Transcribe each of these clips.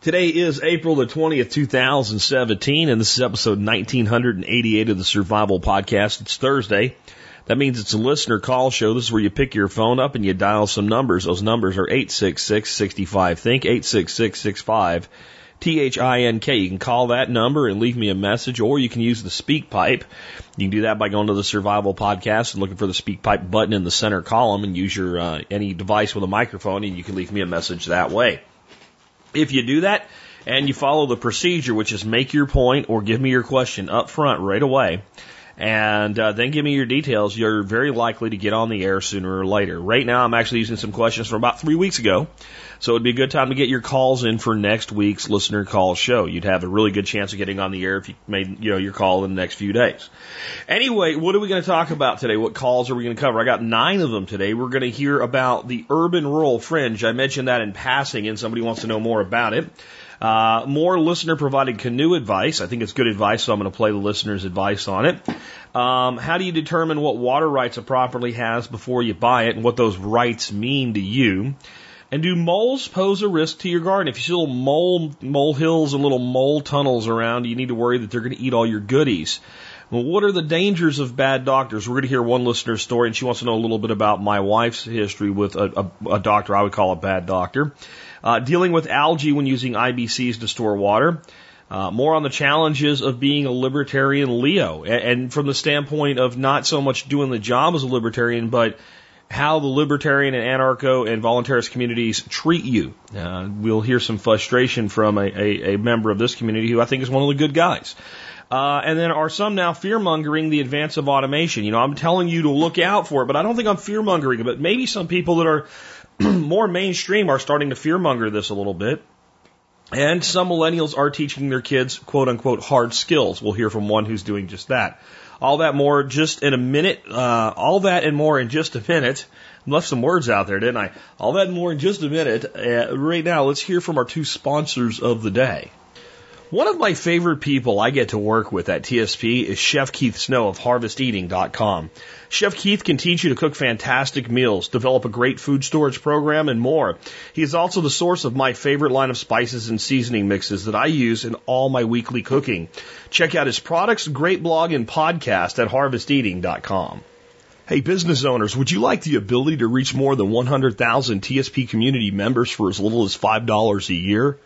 Today is April the 20th, 2017, and this is episode 1988 of the Survival Podcast. It's Thursday. That means it's a listener call show. This is where you pick your phone up and you dial some numbers. Those numbers are 866-65-THINK, 866-65-THINK. You can call that number and leave me a message, or you can use the speak pipe. You can do that by going to the Survival Podcast and looking for the speak pipe button in the center column and use your any device with a microphone, and you can leave me a message that way. If you do that and you follow the procedure, which is make your point or give me your question up front right away, and then give me your details, you're very likely to get on the air sooner or later. Right now, I'm actually using some questions from about 3 weeks ago, so it would be a good time to get your calls in for next week's listener call show. You'd have a really good chance of getting on the air if you made your call in the next few days. Anyway, what are we going to talk about today? What calls are we going to cover? I got 9 of them today. We're going to hear about the urban-rural fringe. I mentioned that in passing, and somebody wants to know more about it. More listener-provided canoe advice. I think it's good advice, so I'm going to play the listener's advice on it. How do you determine what water rights a property has before you buy it and what those rights mean to you? And do moles pose a risk to your garden? If you see little mole hills and little mole tunnels around, you need to worry that they're going to eat all your goodies. Well, what are the dangers of bad doctors? We're going to hear one listener's story, and she wants to know a little bit about my wife's history with a doctor I would call a bad doctor. Dealing with algae when using IBCs to store water. More on the challenges of being a libertarian Leo, and from the standpoint of not so much doing the job as a libertarian, but how the libertarian and anarcho and voluntarist communities treat you. We'll hear some frustration from a member of this community who I think is one of the good guys. And then are some now fear-mongering the advance of automation? You know, I'm telling you to look out for it, but I don't think I'm fear-mongering. But maybe some people that are more mainstream are starting to fearmonger this a little bit. And some millennials are teaching their kids, quote-unquote, hard skills. We'll hear from one who's doing just that. All that more just in a minute. All that and more in just a minute. I left some words out there, didn't I? All that and more in just a minute. Right now, let's hear from our two sponsors of the day. One of my favorite people I get to work with at TSP is Chef Keith Snow of HarvestEating.com. Chef Keith can teach you to cook fantastic meals, develop a great food storage program, and more. He is also the source of my favorite line of spices and seasoning mixes that I use in all my weekly cooking. Check out his products, great blog, and podcast at HarvestEating.com. Hey, business owners, would you like the ability to reach more than 100,000 TSP community members for as little as $5 a year?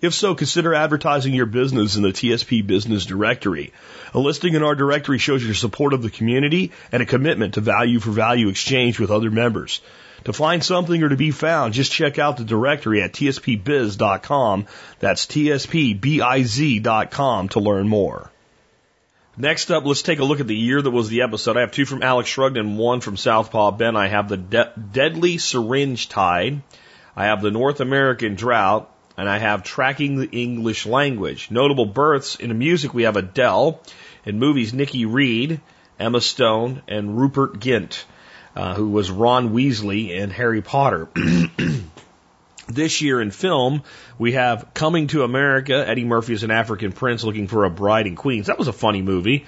If so, consider advertising your business in the TSP Business Directory. A listing in our directory shows your support of the community and a commitment to value-for-value exchange with other members. To find something or to be found, just check out the directory at tspbiz.com. That's tspbiz.com to learn more. Next up, let's take a look at the year that was the episode. I have 2 from Alex Shrugged and 1 from Southpaw Ben. I have the Deadly Syringe Tide. I have the North American Drought. And I have Tracking the English Language. Notable births in music, we have Adele. In movies, Nikki Reed, Emma Stone, and Rupert Gint, who was Ron Weasley in Harry Potter. This year in film, we have Coming to America. Eddie Murphy is an African prince looking for a bride in Queens. That was a funny movie.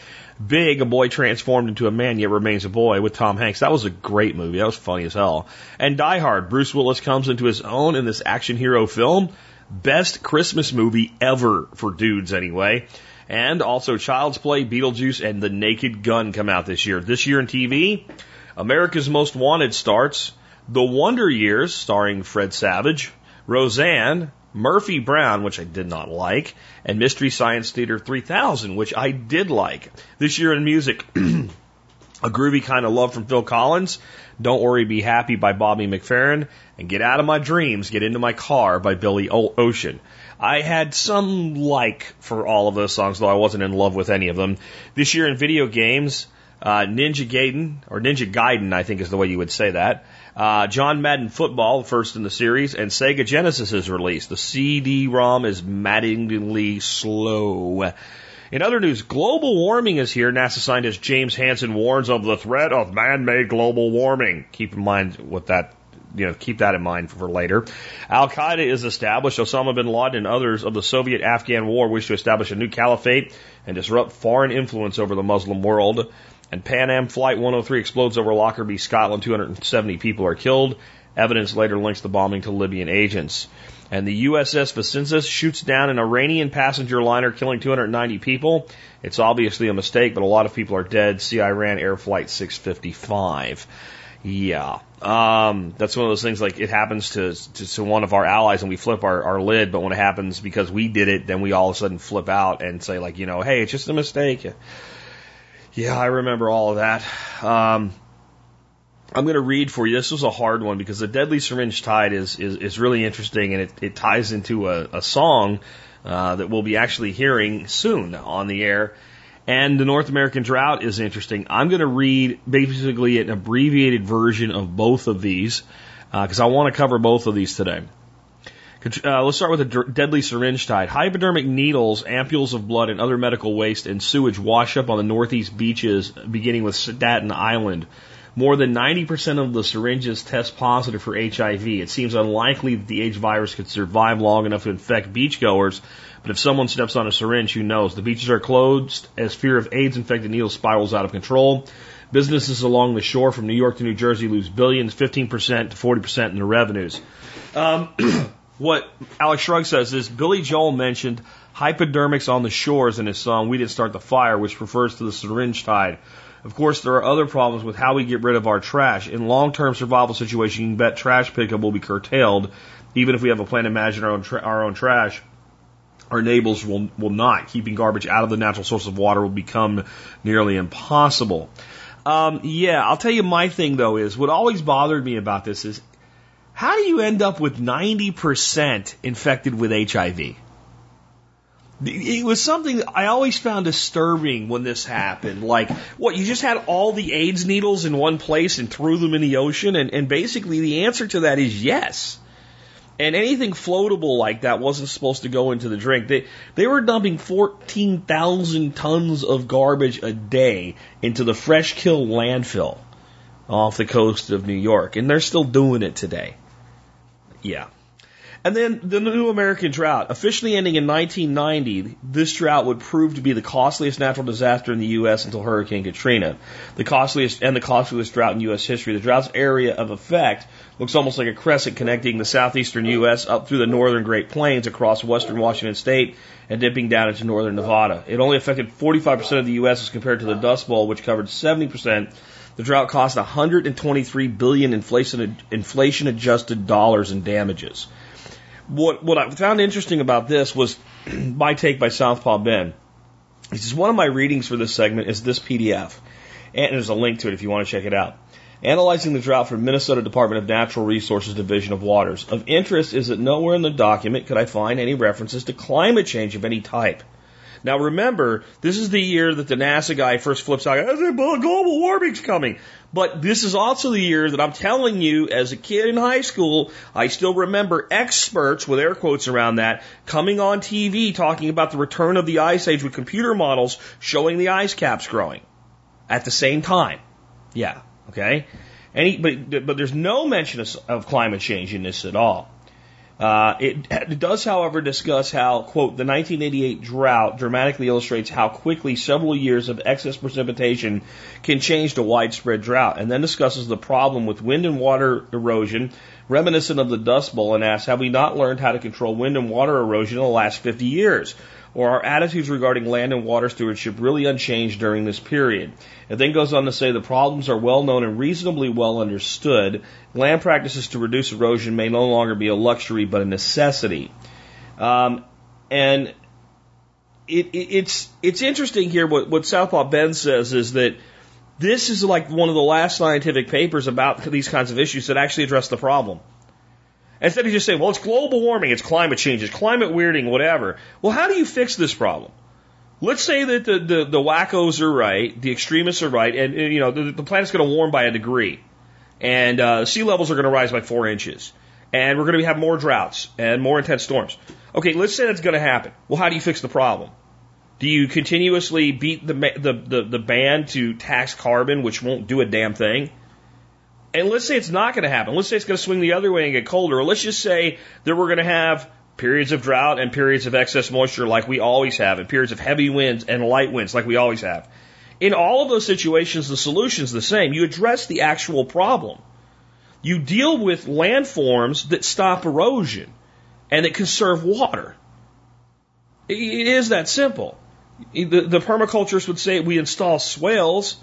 Big, a boy transformed into a man yet remains a boy with Tom Hanks. That was a great movie. That was funny as hell. And Die Hard. Bruce Willis comes into his own in this action hero film. Best Christmas movie ever for dudes anyway. And also Child's Play, Beetlejuice, and The Naked Gun come out this year. This year in TV, America's Most Wanted starts. The Wonder Years, starring Fred Savage. Roseanne, Murphy Brown, which I did not like. And Mystery Science Theater 3000, which I did like. This year in music, A Groovy Kind of Love from Phil Collins. Don't Worry, Be Happy by Bobby McFerrin, and Get Out of My Dreams, Get Into My Car by Billy Ocean. I had some like for all of those songs, though I wasn't in love with any of them. This year in video games, Ninja Gaiden, I think is the way you would say that. John Madden Football, first in the series, and Sega Genesis is released. The CD-ROM is maddeningly slow. In other news, global warming is here. NASA scientist James Hansen warns of the threat of man-made global warming. Keep in mind what that, keep that in mind for later. Al-Qaeda is established. Osama bin Laden and others of the Soviet-Afghan war wish to establish a new caliphate and disrupt foreign influence over the Muslim world. And Pan Am Flight 103 explodes over Lockerbie, Scotland. 270 people are killed. Evidence later links the bombing to Libyan agents. And the USS Vicentis shoots down an Iranian passenger liner, killing 290 people. It's obviously a mistake, but a lot of people are dead. See Iran Air Flight 655. Yeah. That's one of those things, like, it happens to one of our allies and we flip our lid, but when it happens because we did it, then we all of a sudden flip out and say, like, hey, it's just a mistake. Yeah, I remember all of that. I'm going to read for you. This was a hard one because the Deadly Syringe Tide is really interesting, and it ties into a song that we'll be actually hearing soon on the air. And the North American Drought is interesting. I'm going to read basically an abbreviated version of both of these because I want to cover both of these today. Let's start with the Deadly Syringe Tide. Hypodermic needles, ampules of blood, and other medical waste and sewage wash up on the northeast beaches, beginning with Staten Island. More than 90% of the syringes test positive for HIV. It seems unlikely that the AIDS virus could survive long enough to infect beachgoers, but if someone steps on a syringe, who knows? The beaches are closed as fear of AIDS-infected needles spirals out of control. Businesses along the shore from New York to New Jersey lose billions, 15% to 40% in their revenues. What Alex Shrugged says is Billy Joel mentioned hypodermics on the shores in his song We Didn't Start the Fire, which refers to the syringe tide. Of course, there are other problems with how we get rid of our trash. In long-term survival situations, you can bet trash pickup will be curtailed. Even if we have a plan to manage our own trash, our neighbors will not. Keeping garbage out of the natural source of water will become nearly impossible. I'll tell you my thing, though, is what always bothered me about this is how do you end up with 90% infected with HIV? It was something I always found disturbing when this happened. Like, what, you just had all the AIDS needles in one place and threw them in the ocean? And basically the answer to that is yes. And anything floatable like that wasn't supposed to go into the drink. They were dumping 14,000 tons of garbage a day into the Fishkill landfill off the coast of New York. And they're still doing it today. Yeah. And then the New American Drought. Officially ending in 1990, this drought would prove to be the costliest natural disaster in the U.S. until Hurricane Katrina, the costliest drought in U.S. history. The drought's area of effect looks almost like a crescent connecting the southeastern U.S. up through the northern Great Plains across western Washington state and dipping down into northern Nevada. It only affected 45% of the U.S. as compared to the Dust Bowl, which covered 70%. The drought cost $123 billion inflation-adjusted dollars in damages. What I found interesting about this was my take by Southpaw Ben. He says, one of my readings for this segment is this PDF, and there's a link to it if you want to check it out. Analyzing the drought from Minnesota Department of Natural Resources Division of Waters. Of interest is that nowhere in the document could I find any references to climate change of any type. Now remember, this is the year that the NASA guy first flips out, global warming's coming. But this is also the year that I'm telling you, as a kid in high school, I still remember experts, with air quotes around that, coming on TV talking about the return of the ice age with computer models showing the ice caps growing at the same time. Yeah, okay? But there's no mention of climate change in this at all. It does, however, discuss how, quote, the 1988 drought dramatically illustrates how quickly several years of excess precipitation can change to widespread drought, and then discusses the problem with wind and water erosion, reminiscent of the Dust Bowl, and asks, have we not learned how to control wind and water erosion in the last 50 years? Or are attitudes regarding land and water stewardship really unchanged during this period? It then goes on to say the problems are well known and reasonably well understood. Land practices to reduce erosion may no longer be a luxury but a necessity. And it's interesting here. What Southpaw Ben says is that this is like one of the last scientific papers about these kinds of issues that actually address the problem. Instead of just saying, well, it's global warming, it's climate change, it's climate weirding, whatever. Well, how do you fix this problem? Let's say that the wackos are right, the extremists are right, and the planet's going to warm by a degree, and sea levels are going to rise by 4 inches, and we're going to have more droughts and more intense storms. Okay, let's say that's going to happen. Well, how do you fix the problem? Do you continuously beat the ban to tax carbon, which won't do a damn thing? And let's say it's not going to happen. Let's say it's going to swing the other way and get colder. Or let's just say that we're going to have periods of drought and periods of excess moisture like we always have, and periods of heavy winds and light winds like we always have. In all of those situations, the solution's the same. You address the actual problem. You deal with landforms that stop erosion and that conserve water. It is that simple. The permaculturists would say we install swales,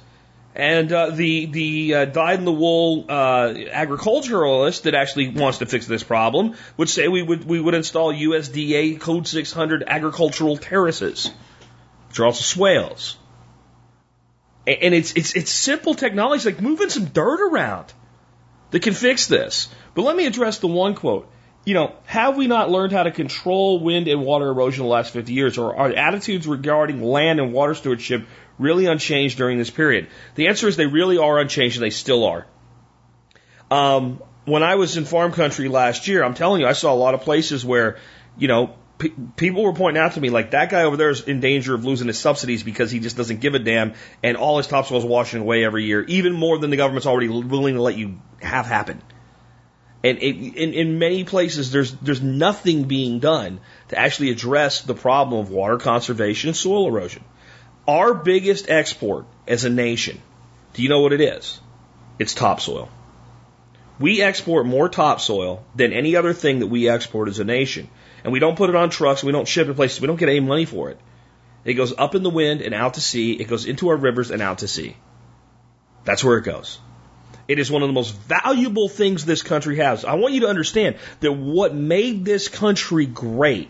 and the dyed-in-the-wool agriculturalist that actually wants to fix this problem would say we would install USDA Code 600 agricultural terraces, which are also swales. And it's simple technology, like moving some dirt around, that can fix this. But let me address the one quote. You know, have we not learned how to control wind and water erosion in the last 50 years, or are attitudes regarding land and water stewardship really unchanged during this period? The answer is they really are unchanged, and they still are. When I was in farm country last year, I'm telling you, I saw a lot of places where, you know, people were pointing out to me, like, that guy over there is in danger of losing his subsidies because he just doesn't give a damn, and all his topsoil is washing away every year, even more than the government's already willing to let you have happen. And in many places, there's nothing being done to actually address the problem of water conservation and soil erosion. Our biggest export as a nation, do you know what it is? It's topsoil. We export more topsoil than any other thing that we export as a nation. And we don't put it on trucks. We don't ship it to places. We don't get any money for it. It goes up in the wind and out to sea. It goes into our rivers and out to sea. That's where it goes. It is one of the most valuable things this country has. I want you to understand that what made this country great,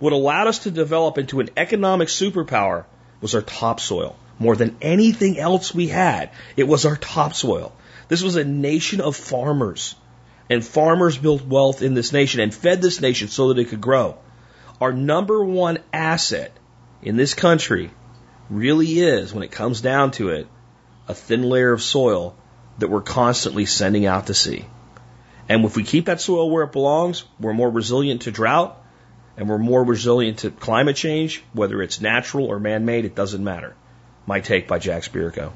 what allowed us to develop into an economic superpower, was our topsoil. More than anything else we had, it was our topsoil. This was a nation of farmers, and farmers built wealth in this nation and fed this nation so that it could grow. Our number one asset in this country really is, when it comes down to it, a thin layer of soil that we're constantly sending out to sea. And if we keep that soil where it belongs, we're more resilient to drought, and we're more resilient to climate change, whether it's natural or man-made, it doesn't matter. My take by Jack Spirko.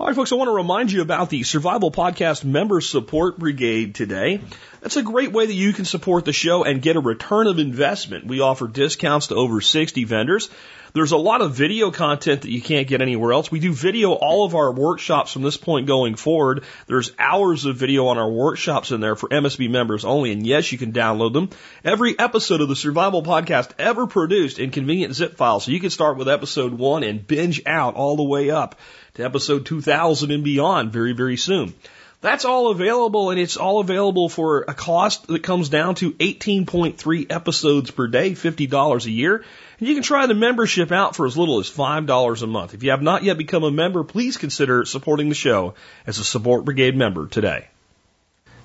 All right, folks, I want to remind you about the Survival Podcast Member Support Brigade today. That's a great way that you can support the show and get a return of investment. We offer discounts to over 60 vendors. There's a lot of video content that you can't get anywhere else. We do video all of our workshops from this point going forward. There's hours of video on our workshops in there for MSB members only, and yes, you can download them. Every episode of the Survival Podcast ever produced in convenient zip files, so you can start with episode 1 and binge out all the way up to episode 2000 and beyond very, very soon. That's all available, and it's all available for a cost that comes down to 18.3 episodes per day, $50 a year. And you can try the membership out for as little as $5 a month. If you have not yet become a member, please consider supporting the show as a Support Brigade member today.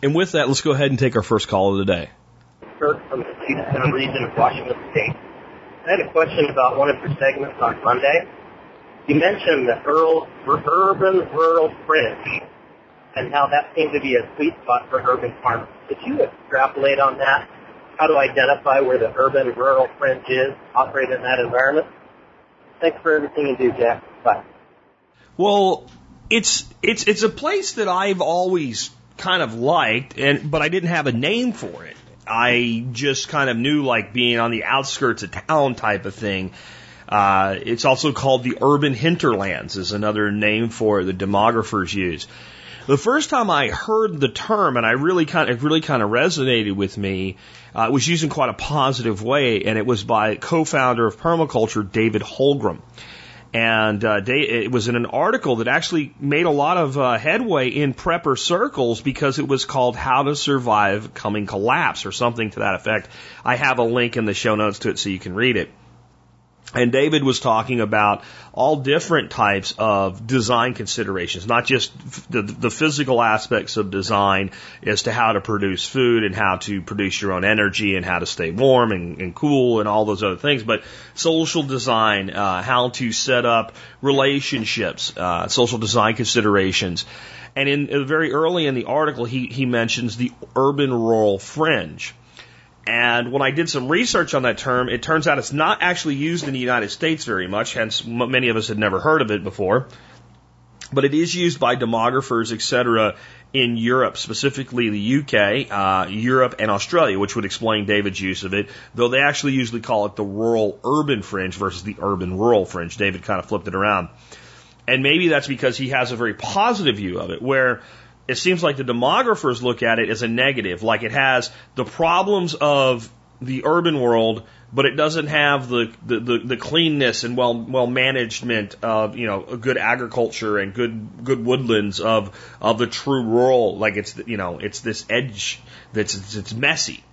And with that, let's go ahead and take our first caller today. Kirk from the Chief Assembly in Washington State. I had a question about one of your segments on Monday. You mentioned the urban-rural fringe, and how that seemed to be a sweet spot for urban farmers. Could you extrapolate on that, how to identify where the urban-rural fringe is, operate in that environment? Thanks for everything you do, Jack. Bye. Well, it's a place that I've always kind of liked, but I didn't have a name for it. I just kind of knew, like, being on the outskirts of town type of thing. It's also called the urban hinterlands is another name for it that demographers use. The first time I heard the term, and it really kind of resonated with me, it was used in quite a positive way, and it was by co-founder of permaculture, David Holgram. And it was in an article that actually made a lot of headway in prepper circles because it was called How to Survive Coming Collapse or something to that effect. I have a link in the show notes to it so you can read it. And David was talking about all different types of design considerations, not just the physical aspects of design as to how to produce food and how to produce your own energy and how to stay warm and cool and all those other things, but social design, how to set up relationships, social design considerations. And very early in the article, he mentions the urban-rural fringe. And when I did some research on that term, it turns out it's not actually used in the United States very much, hence many of us had never heard of it before. But it is used by demographers, etc., in Europe, specifically the UK, Europe, and Australia, which would explain David's use of it, though they actually usually call it the rural-urban fringe versus the urban-rural fringe. David kind of flipped it around. And maybe that's because he has a very positive view of it, where it seems like the demographers look at it as a negative, like it has the problems of the urban world, but it doesn't have the cleanness and well management of, you know, good agriculture and good woodlands of the true rural. Like it's, you know, it's this edge that's it's messy.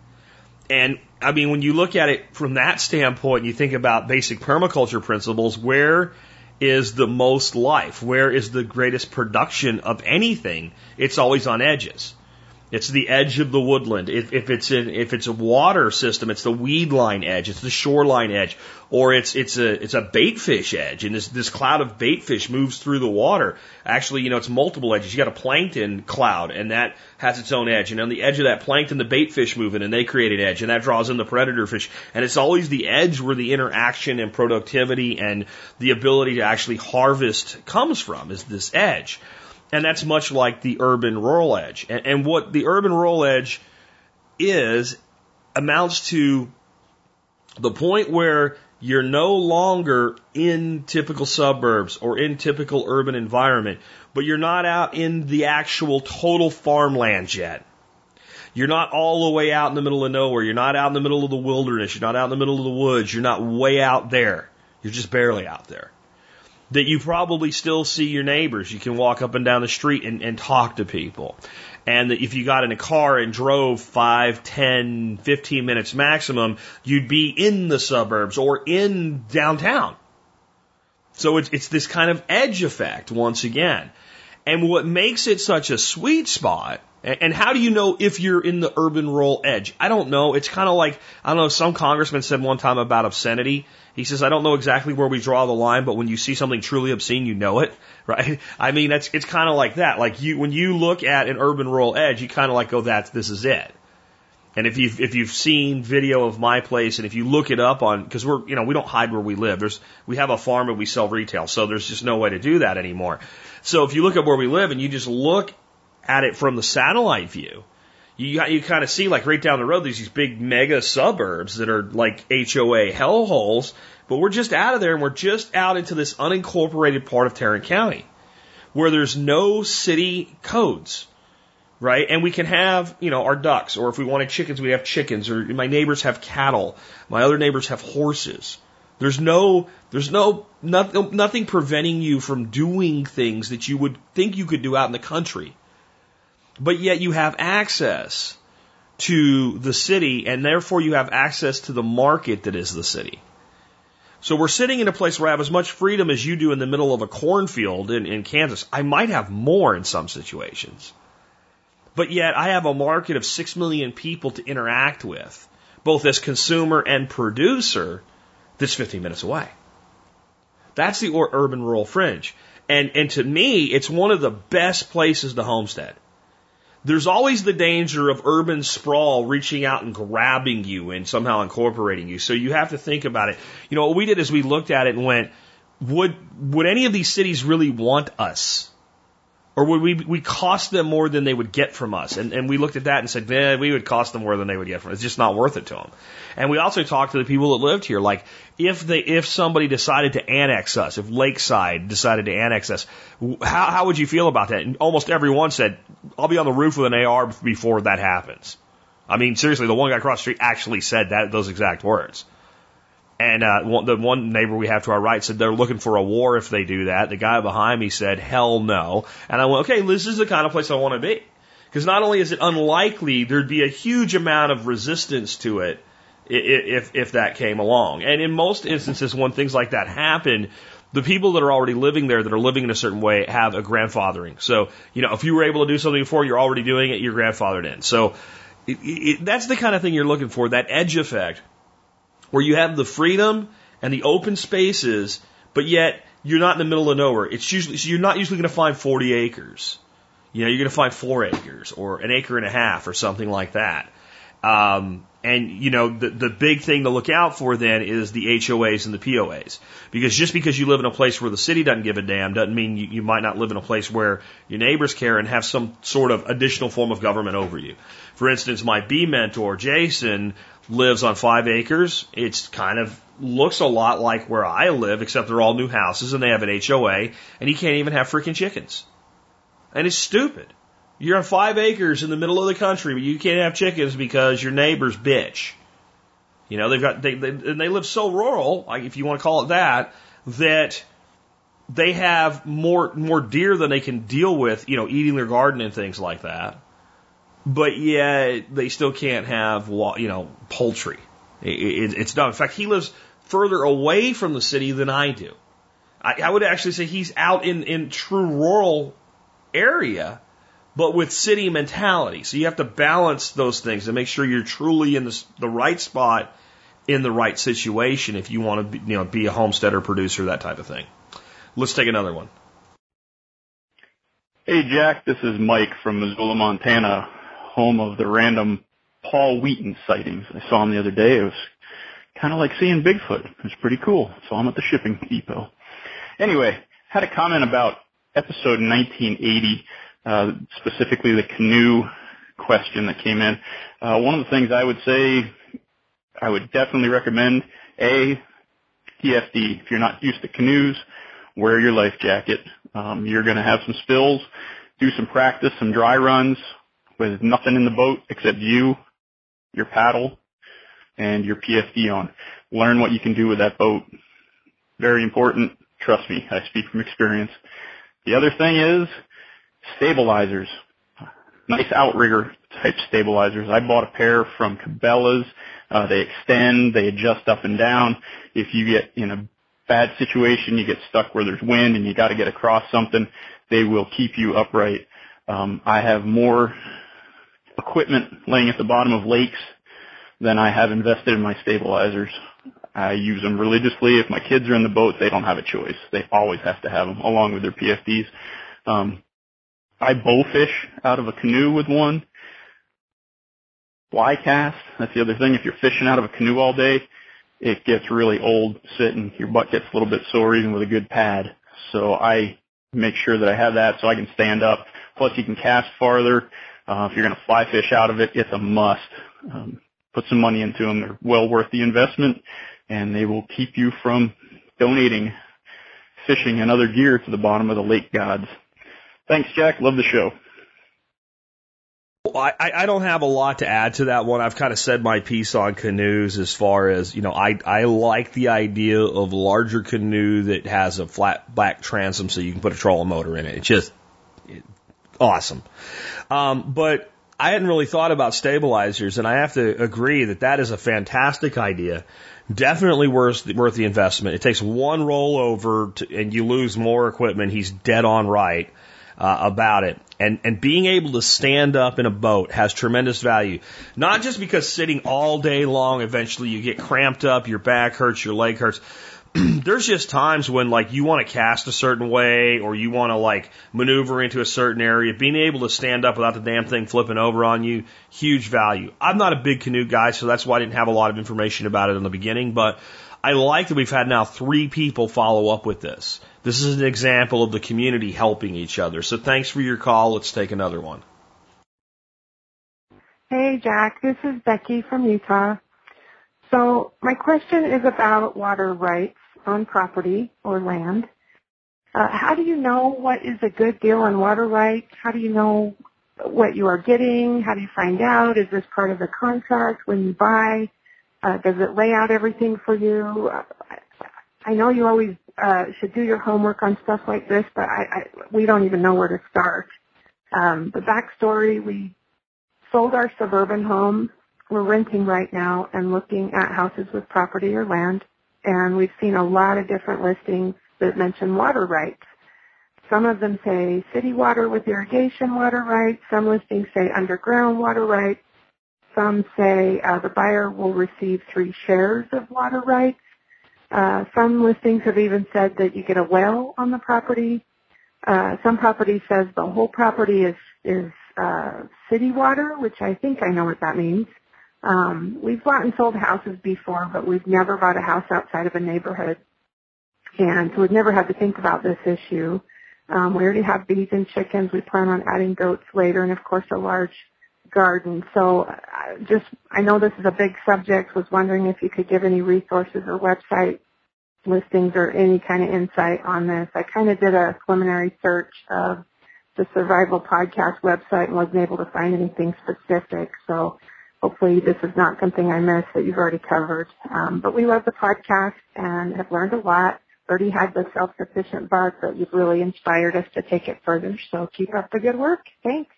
And I mean, when you look at it from that standpoint, and you think about basic permaculture principles, where is the most life? Where is the greatest production of anything? It's always on edges. It's the edge of the woodland. If it's a water system, it's the weed line edge, it's the shoreline edge, or it's a bait fish edge, and this cloud of bait fish moves through the water. Actually, you know, it's multiple edges. You got a plankton cloud, and that has its own edge, and on the edge of that plankton, the bait fish move in, and they create an edge, and that draws in the predator fish. And it's always the edge where the interaction and productivity and the ability to actually harvest comes from, is this edge. And that's much like the urban-rural edge. And what the urban-rural edge is amounts to the point where you're no longer in typical suburbs or in typical urban environment, but you're not out in the actual total farmland yet. You're not all the way out in the middle of nowhere. You're not out in the middle of the wilderness. You're not out in the middle of the woods. You're not way out there. You're just barely out there. That you probably still see your neighbors. You can walk up and down the street and talk to people. And that if you got in a car and drove 5, 10, 15 minutes maximum, you'd be in the suburbs or in downtown. So it's this kind of edge effect once again. And what makes it such a sweet spot, and how do you know if you're in the urban rural edge? I don't know. It's kind of like, I don't know, some congressman said one time about obscenity. He says, I don't know exactly where we draw the line, but when you see something truly obscene, you know it, right? I mean, it's kind of like that. Like when you look at an urban rural edge, you kind of like, oh, this is it. And if you've seen video of my place, and if you look it up on, because we're, you know, we don't hide where we live. We have a farm and we sell retail, so there's just no way to do that anymore. So if you look at where we live and you just look at it from the satellite view, you kind of see, like, right down the road, there's these big mega suburbs that are like HOA hellholes, but we're just out of there, and we're just out into this unincorporated part of Tarrant County where there's no city codes. Right? And we can have, you know, our ducks, or if we wanted chickens, we have chickens, or my neighbors have cattle, my other neighbors have horses. There's nothing preventing you from doing things that you would think you could do out in the country. But yet you have access to the city, and therefore you have access to the market that is the city. So we're sitting in a place where I have as much freedom as you do in the middle of a cornfield in Kansas. I might have more in some situations. But yet I have a market of 6 million people to interact with, both as consumer and producer, that's 15 minutes away. That's the urban-rural fringe. And to me, it's one of the best places to homestead. There's always the danger of urban sprawl reaching out and grabbing you and somehow incorporating you. So you have to think about it. You know, what we did is we looked at it and went, would any of these cities really want us? Or would we cost them more than they would get from us? And we looked at that and said, we would cost them more than they would get from us. It's just not worth it to them. And we also talked to the people that lived here. Like, if somebody decided to annex us, if Lakeside decided to annex us, how would you feel about that? And almost everyone said, I'll be on the roof with an AR before that happens. I mean, seriously, the one guy across the street actually said those exact words. And the one neighbor we have to our right said they're looking for a war if they do that. The guy behind me said, hell no. And I went, okay, this is the kind of place I want to be. Because not only is it unlikely, there'd be a huge amount of resistance to it if that came along. And in most instances, when things like that happen, the people that are already living there, that are living in a certain way, have a grandfathering. So, you know, if you were able to do something before, you're already doing it, you're grandfathered in. So that's the kind of thing you're looking for, that edge effect, where you have the freedom and the open spaces, but yet you're not in the middle of nowhere. You're not usually going to find 40 acres. You know, you're going to find 4 acres or an acre and a half or something like that. And, you know, the big thing to look out for then is the HOAs and the POAs. Because just because you live in a place where the city doesn't give a damn doesn't mean you might not live in a place where your neighbors care and have some sort of additional form of government over you. For instance, my bee mentor, Jason, lives on 5 acres. It's kind of looks a lot like where I live, except they're all new houses and they have an HOA, and he can't even have freaking chickens. And it's stupid. You're on 5 acres in the middle of the country, but you can't have chickens because your neighbors bitch. You know, they live so rural, like if you want to call it that, that they have more deer than they can deal with, you know, eating their garden and things like that. But yet they still can't have, you know, poultry. It's dumb. In fact, he lives further away from the city than I do. I would actually say he's out in true rural area, but with city mentality. So you have to balance those things and make sure you're truly in the right spot in the right situation if you want to be a homesteader, producer, that type of thing. Let's take another one. Hey, Jack. This is Mike from Missoula, Montana, home of the random Paul Wheaton sightings. I saw him the other day. It was kind of like seeing Bigfoot. It was pretty cool. Saw him at the shipping depot. Anyway, had a comment about episode 1980. Specifically the canoe question that came in. One of the things I would say, I would definitely recommend, A, TFD. If you're not used to canoes, wear your life jacket. You're going to have some spills. Do some practice, some dry runs with nothing in the boat except you, your paddle, and your PFD on. Learn what you can do with that boat. Very important. Trust me, I speak from experience. The other thing is, stabilizers, nice outrigger type stabilizers. I bought a pair from Cabela's. They extend, they adjust up and down. If you get in a bad situation, you get stuck where there's wind and you got to get across something, they will keep you upright. I have more equipment laying at the bottom of lakes than I have invested in my stabilizers. I use them religiously. If my kids are in the boat, they don't have a choice. They always have to have them along with their PFDs. I bowfish out of a canoe with one. Fly cast, that's the other thing. If you're fishing out of a canoe all day, it gets really old sitting. Your butt gets a little bit sore even with a good pad. So I make sure that I have that so I can stand up. Plus you can cast farther. If you're going to fly fish out of it, it's a must. Put some money into them. They're well worth the investment, and they will keep you from donating fishing and other gear to the bottom of the lake gods. Thanks, Jack. Love the show. Well, I don't have a lot to add to that one. I've kind of said my piece on canoes as far as, you know, I like the idea of larger canoe that has a flat back transom so you can put a trolling motor in it. It's just awesome. But I hadn't really thought about stabilizers, and I have to agree that is a fantastic idea. Definitely worth the investment. It takes one rollover and you lose more equipment. He's dead on right about it. And being able to stand up in a boat has tremendous value. Not just because sitting all day long, eventually you get cramped up, your back hurts, your leg hurts. There's just times when, like, you want to cast a certain way or you want to, like, maneuver into a certain area. Being able to stand up without the damn thing flipping over on you, huge value. I'm not a big canoe guy, so that's why I didn't have a lot of information about it in the beginning, but I like that we've had now 3 people follow up with this. This is an example of the community helping each other. So thanks for your call. Let's take another one. Hey, Jack. This is Becky from Utah. So my question is about water rights on property or land. How do you know what is a good deal on water rights? How do you know what you are getting? How do you find out? Is this part of the contract when you buy? Does it lay out everything for you? I know you always should do your homework on stuff like this, but we don't even know where to start. The backstory, we sold our suburban home. We're renting right now and looking at houses with property or land, and we've seen a lot of different listings that mention water rights. Some of them say city water with irrigation water rights. Some listings say underground water rights. Some say the buyer will receive 3 shares of water rights. Some listings have even said that you get a well on the property. Some property says the whole property is city water, which I think I know what that means. We've bought and sold houses before, but we've never bought a house outside of a neighborhood. And so we've never had to think about this issue. We already have bees and chickens. We plan on adding goats later and, of course, a large garden. So I know this is a big subject. Was wondering if you could give any resources or website listings or any kind of insight on this. I kind of did a preliminary search of the Survival Podcast website and wasn't able to find anything specific. So hopefully this is not something I missed that you've already covered. But we love the podcast and have learned a lot. Already had the self-sufficient bug, but you've really inspired us to take it further. So keep up the good work. Thanks.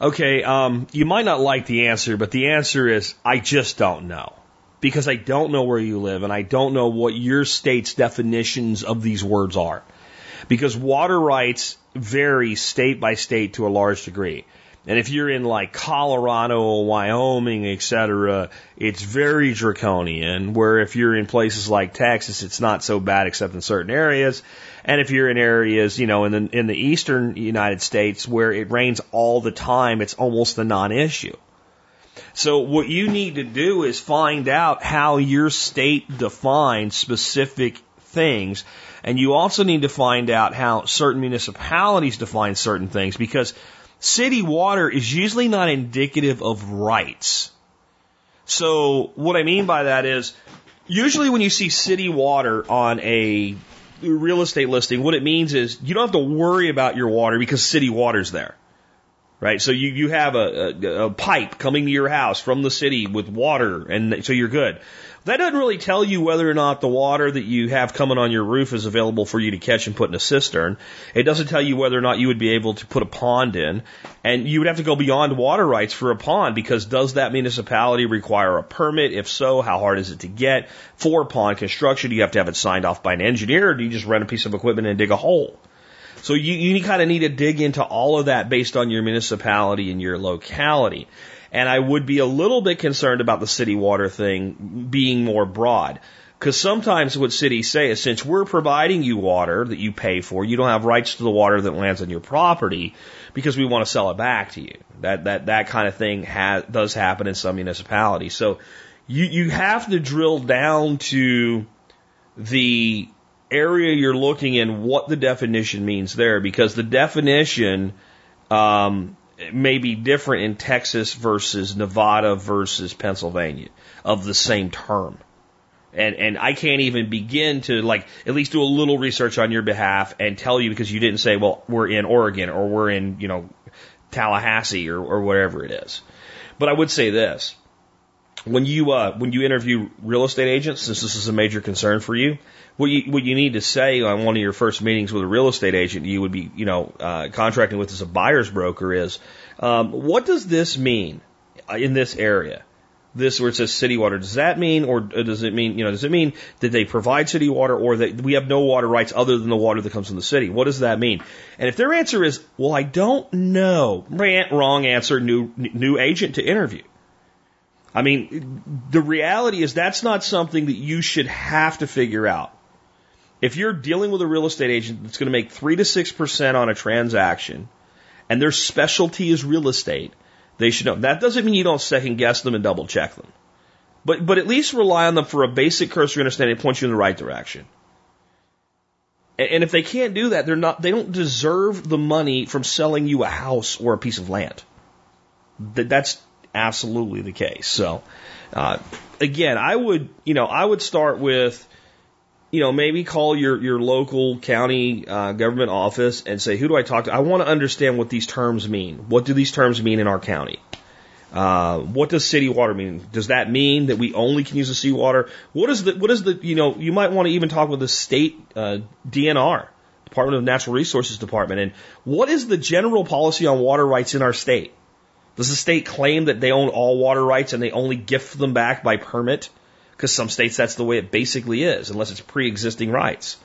Okay, you might not like the answer, but the answer is I just don't know. Because I don't know where you live, and I don't know what your state's definitions of these words are. Because water rights vary state by state to a large degree. And if you're in like Colorado or Wyoming, etc., it's very draconian, where if you're in places like Texas, it's not so bad except in certain areas. And if you're in areas, you know, in the eastern United States where it rains all the time, it's almost a non-issue. So what you need to do is find out how your state defines specific things. And you also need to find out how certain municipalities define certain things, because city water is usually not indicative of rights. So what I mean by that is, usually when you see city water on a real estate listing, what it means is you don't have to worry about your water because city water's there, right? So you have a pipe coming to your house from the city with water, and so you're good. That doesn't really tell you whether or not the water that you have coming on your roof is available for you to catch and put in a cistern. It doesn't tell you whether or not you would be able to put a pond in. And you would have to go beyond water rights for a pond, because does that municipality require a permit? If so, how hard is it to get? For pond construction, do you have to have it signed off by an engineer, or do you just rent a piece of equipment and dig a hole? So you kind of need to dig into all of that based on your municipality and your locality. And I would be a little bit concerned about the city water thing being more broad. Because sometimes what cities say is, since we're providing you water that you pay for, you don't have rights to the water that lands on your property because we want to sell it back to you. That kind of thing does happen in some municipalities. So you have to drill down to the area you're looking in, what the definition means there, because the definition it may be different in Texas versus Nevada versus Pennsylvania of the same term. And I can't even begin to, like, at least do a little research on your behalf and tell you, because you didn't say, well, we're in Oregon, or we're in, you know, Tallahassee, or whatever it is. But I would say this. When you interview real estate agents, since this is a major concern for you, what you need to say on one of your first meetings with a real estate agent you would be, you know, contracting with as a buyer's broker is, what does this mean in this area? This, where it says city water, does that mean, or does it mean, you know, does it mean that they provide city water, or that we have no water rights other than the water that comes from the city? What does that mean? And if their answer is, well, I don't know, wrong answer, new agent to interview. I mean, the reality is that's not something that you should have to figure out. If you're dealing with a real estate agent that's going to make 3 to 6% on a transaction, and their specialty is real estate, they should know. That doesn't mean you don't second guess them and double check them. But at least rely on them for a basic cursory understanding that points you in the right direction. And if they can't do that, they don't deserve the money from selling you a house or a piece of land. That's absolutely the case. So, again, I would start with, you know, maybe call your local county government office and say, who do I talk to? I want to understand what these terms mean. What do these terms mean in our county? What does city water mean? Does that mean that we only can use the seawater? What is the, you know, you might want to even talk with the state DNR, Department of Natural Resources Department, and what is the general policy on water rights in our state? Does the state claim that they own all water rights and they only gift them back by permit? Because some states, that's the way it basically is, unless it's pre-existing rights.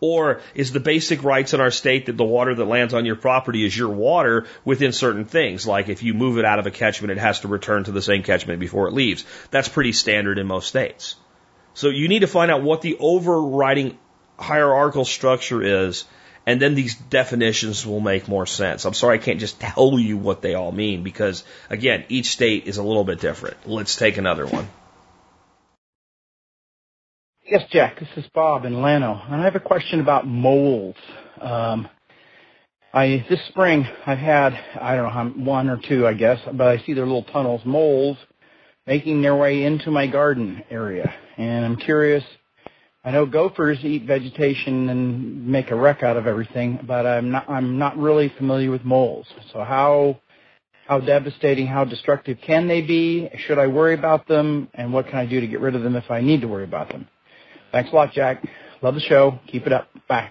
Or is the basic rights in our state that the water that lands on your property is your water within certain things? Like if you move it out of a catchment, it has to return to the same catchment before it leaves. That's pretty standard in most states. So you need to find out what the overriding hierarchical structure is And then these definitions will make more sense. I'm sorry I can't just tell you what they all mean because, again, each state is a little bit different. Let's take another one. Yes, Jack, this is Bob in Lano. And I have a question about moles. This spring I've had, I don't know, one or two, I guess, but I see their little tunnels, moles, making their way into my garden area. And I'm curious. I know gophers eat vegetation and make a wreck out of everything, but I'm not really familiar with moles. So how devastating, how destructive can they be? Should I worry about them? And what can I do to get rid of them if I need to worry about them? Thanks a lot, Jack. Love the show. Keep it up. Bye.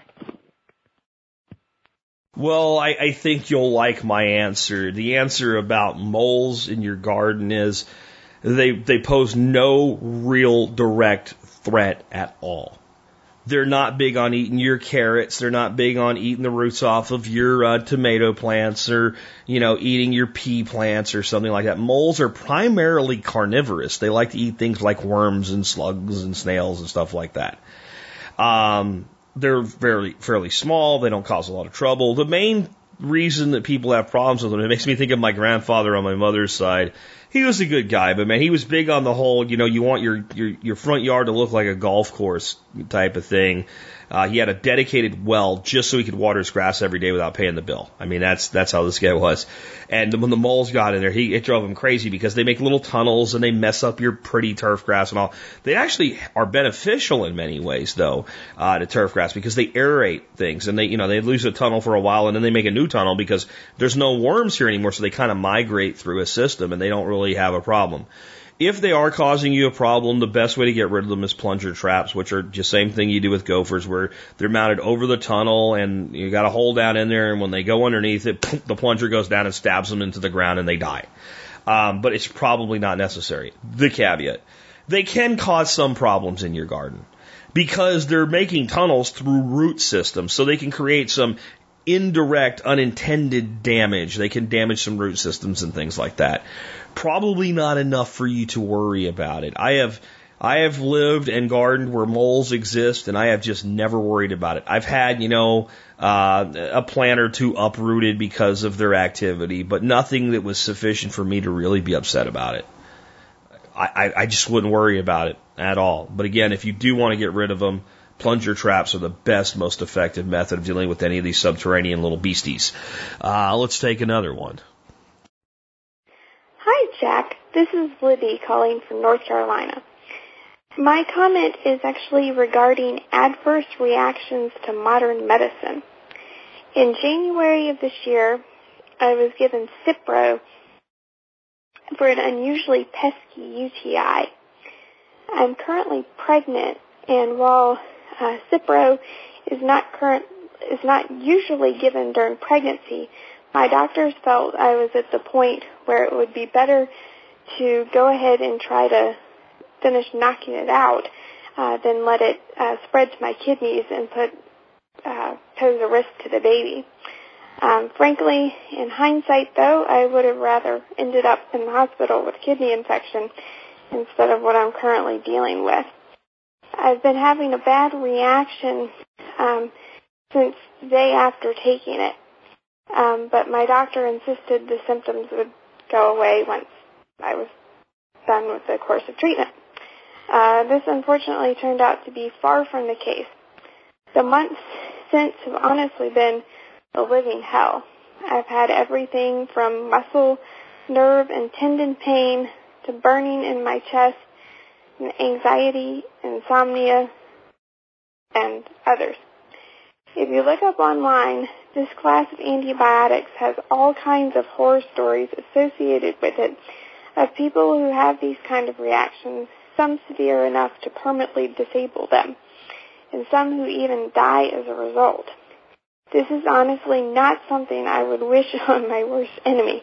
Well, I think you'll like my answer. The answer about moles in your garden is they pose no real direct threat at all. They're not big on eating your carrots. They're not big on eating the roots off of your tomato plants or, you know, eating your pea plants or something like that. Moles are primarily carnivorous. They like to eat things like worms and slugs and snails and stuff like that. They're fairly small. They don't cause a lot of trouble. The main reason that people have problems with them, it makes me think of my grandfather on my mother's side. He was a good guy, but man, he was big on the whole, you know, you want your front yard to look like a golf course type of thing. He had a dedicated well just so he could water his grass every day without paying the bill. I mean, that's how this guy was. And when the moles got in there, it drove him crazy because they make little tunnels and they mess up your pretty turf grass and all. They actually are beneficial in many ways, though, to turf grass because they aerate things and they lose a tunnel for a while and then they make a new tunnel because there's no worms here anymore, so they kind of migrate through a system and they don't really have a problem. If they are causing you a problem, the best way to get rid of them is plunger traps, which are the same thing you do with gophers, where they're mounted over the tunnel and you got a hole down in there, and when they go underneath it, the plunger goes down and stabs them into the ground and they die. But it's probably not necessary. The caveat. They can cause some problems in your garden because they're making tunnels through root systems, so they can create some indirect, unintended damage. They can damage some root systems and things like that. Probably not enough for you to worry about it. I have lived and gardened where moles exist, and I have just never worried about it. I've had, a plant or two uprooted because of their activity, but nothing that was sufficient for me to really be upset about it. I just wouldn't worry about it at all. But again, if you do want to get rid of them, plunger traps are the best, most effective method of dealing with any of these subterranean little beasties. Let's take another one. Hi, Jack. This is Libby calling from North Carolina. My comment is actually regarding adverse reactions to modern medicine. In January of this year, I was given Cipro for an unusually pesky UTI. I'm currently pregnant, and while Cipro is not usually given during pregnancy, my doctors felt I was at the point where it would be better to go ahead and try to finish knocking it out than let it spread to my kidneys and pose a risk to the baby. Frankly, in hindsight, though, I would have rather ended up in the hospital with kidney infection instead of what I'm currently dealing with. I've been having a bad reaction since the day after taking it, but my doctor insisted the symptoms would go away once I was done with the course of treatment. This unfortunately turned out to be far from the case. The months since have honestly been a living hell. I've had everything from muscle, nerve, and tendon pain to burning in my chest, and anxiety, insomnia, and others. If you look up online, this class of antibiotics has all kinds of horror stories associated with it of people who have these kind of reactions, some severe enough to permanently disable them, and some who even die as a result. This is honestly not something I would wish on my worst enemy.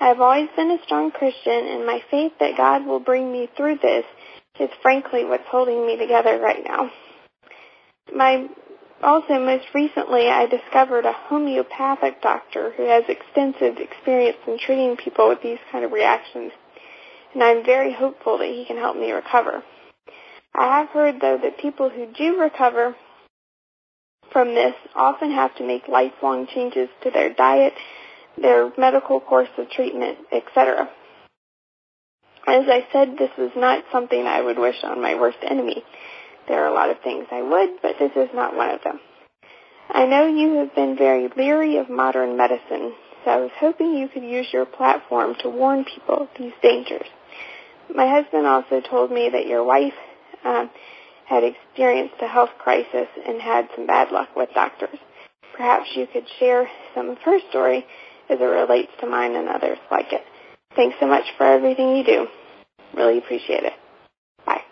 I've always been a strong Christian, and my faith that God will bring me through this is frankly what's holding me together right now. Most recently, I discovered a homeopathic doctor who has extensive experience in treating people with these kind of reactions, and I'm very hopeful that he can help me recover. I have heard, though, that people who do recover from this often have to make lifelong changes to their diet, their medical course of treatment, etc. As I said, this is not something I would wish on my worst enemy. There are a lot of things I would, but this is not one of them. I know you have been very leery of modern medicine, so I was hoping you could use your platform to warn people of these dangers. My husband also told me that your wife had experienced a health crisis and had some bad luck with doctors. Perhaps you could share some of her story as it relates to mine and others like it. Thanks so much for everything you do. Really appreciate it. Bye.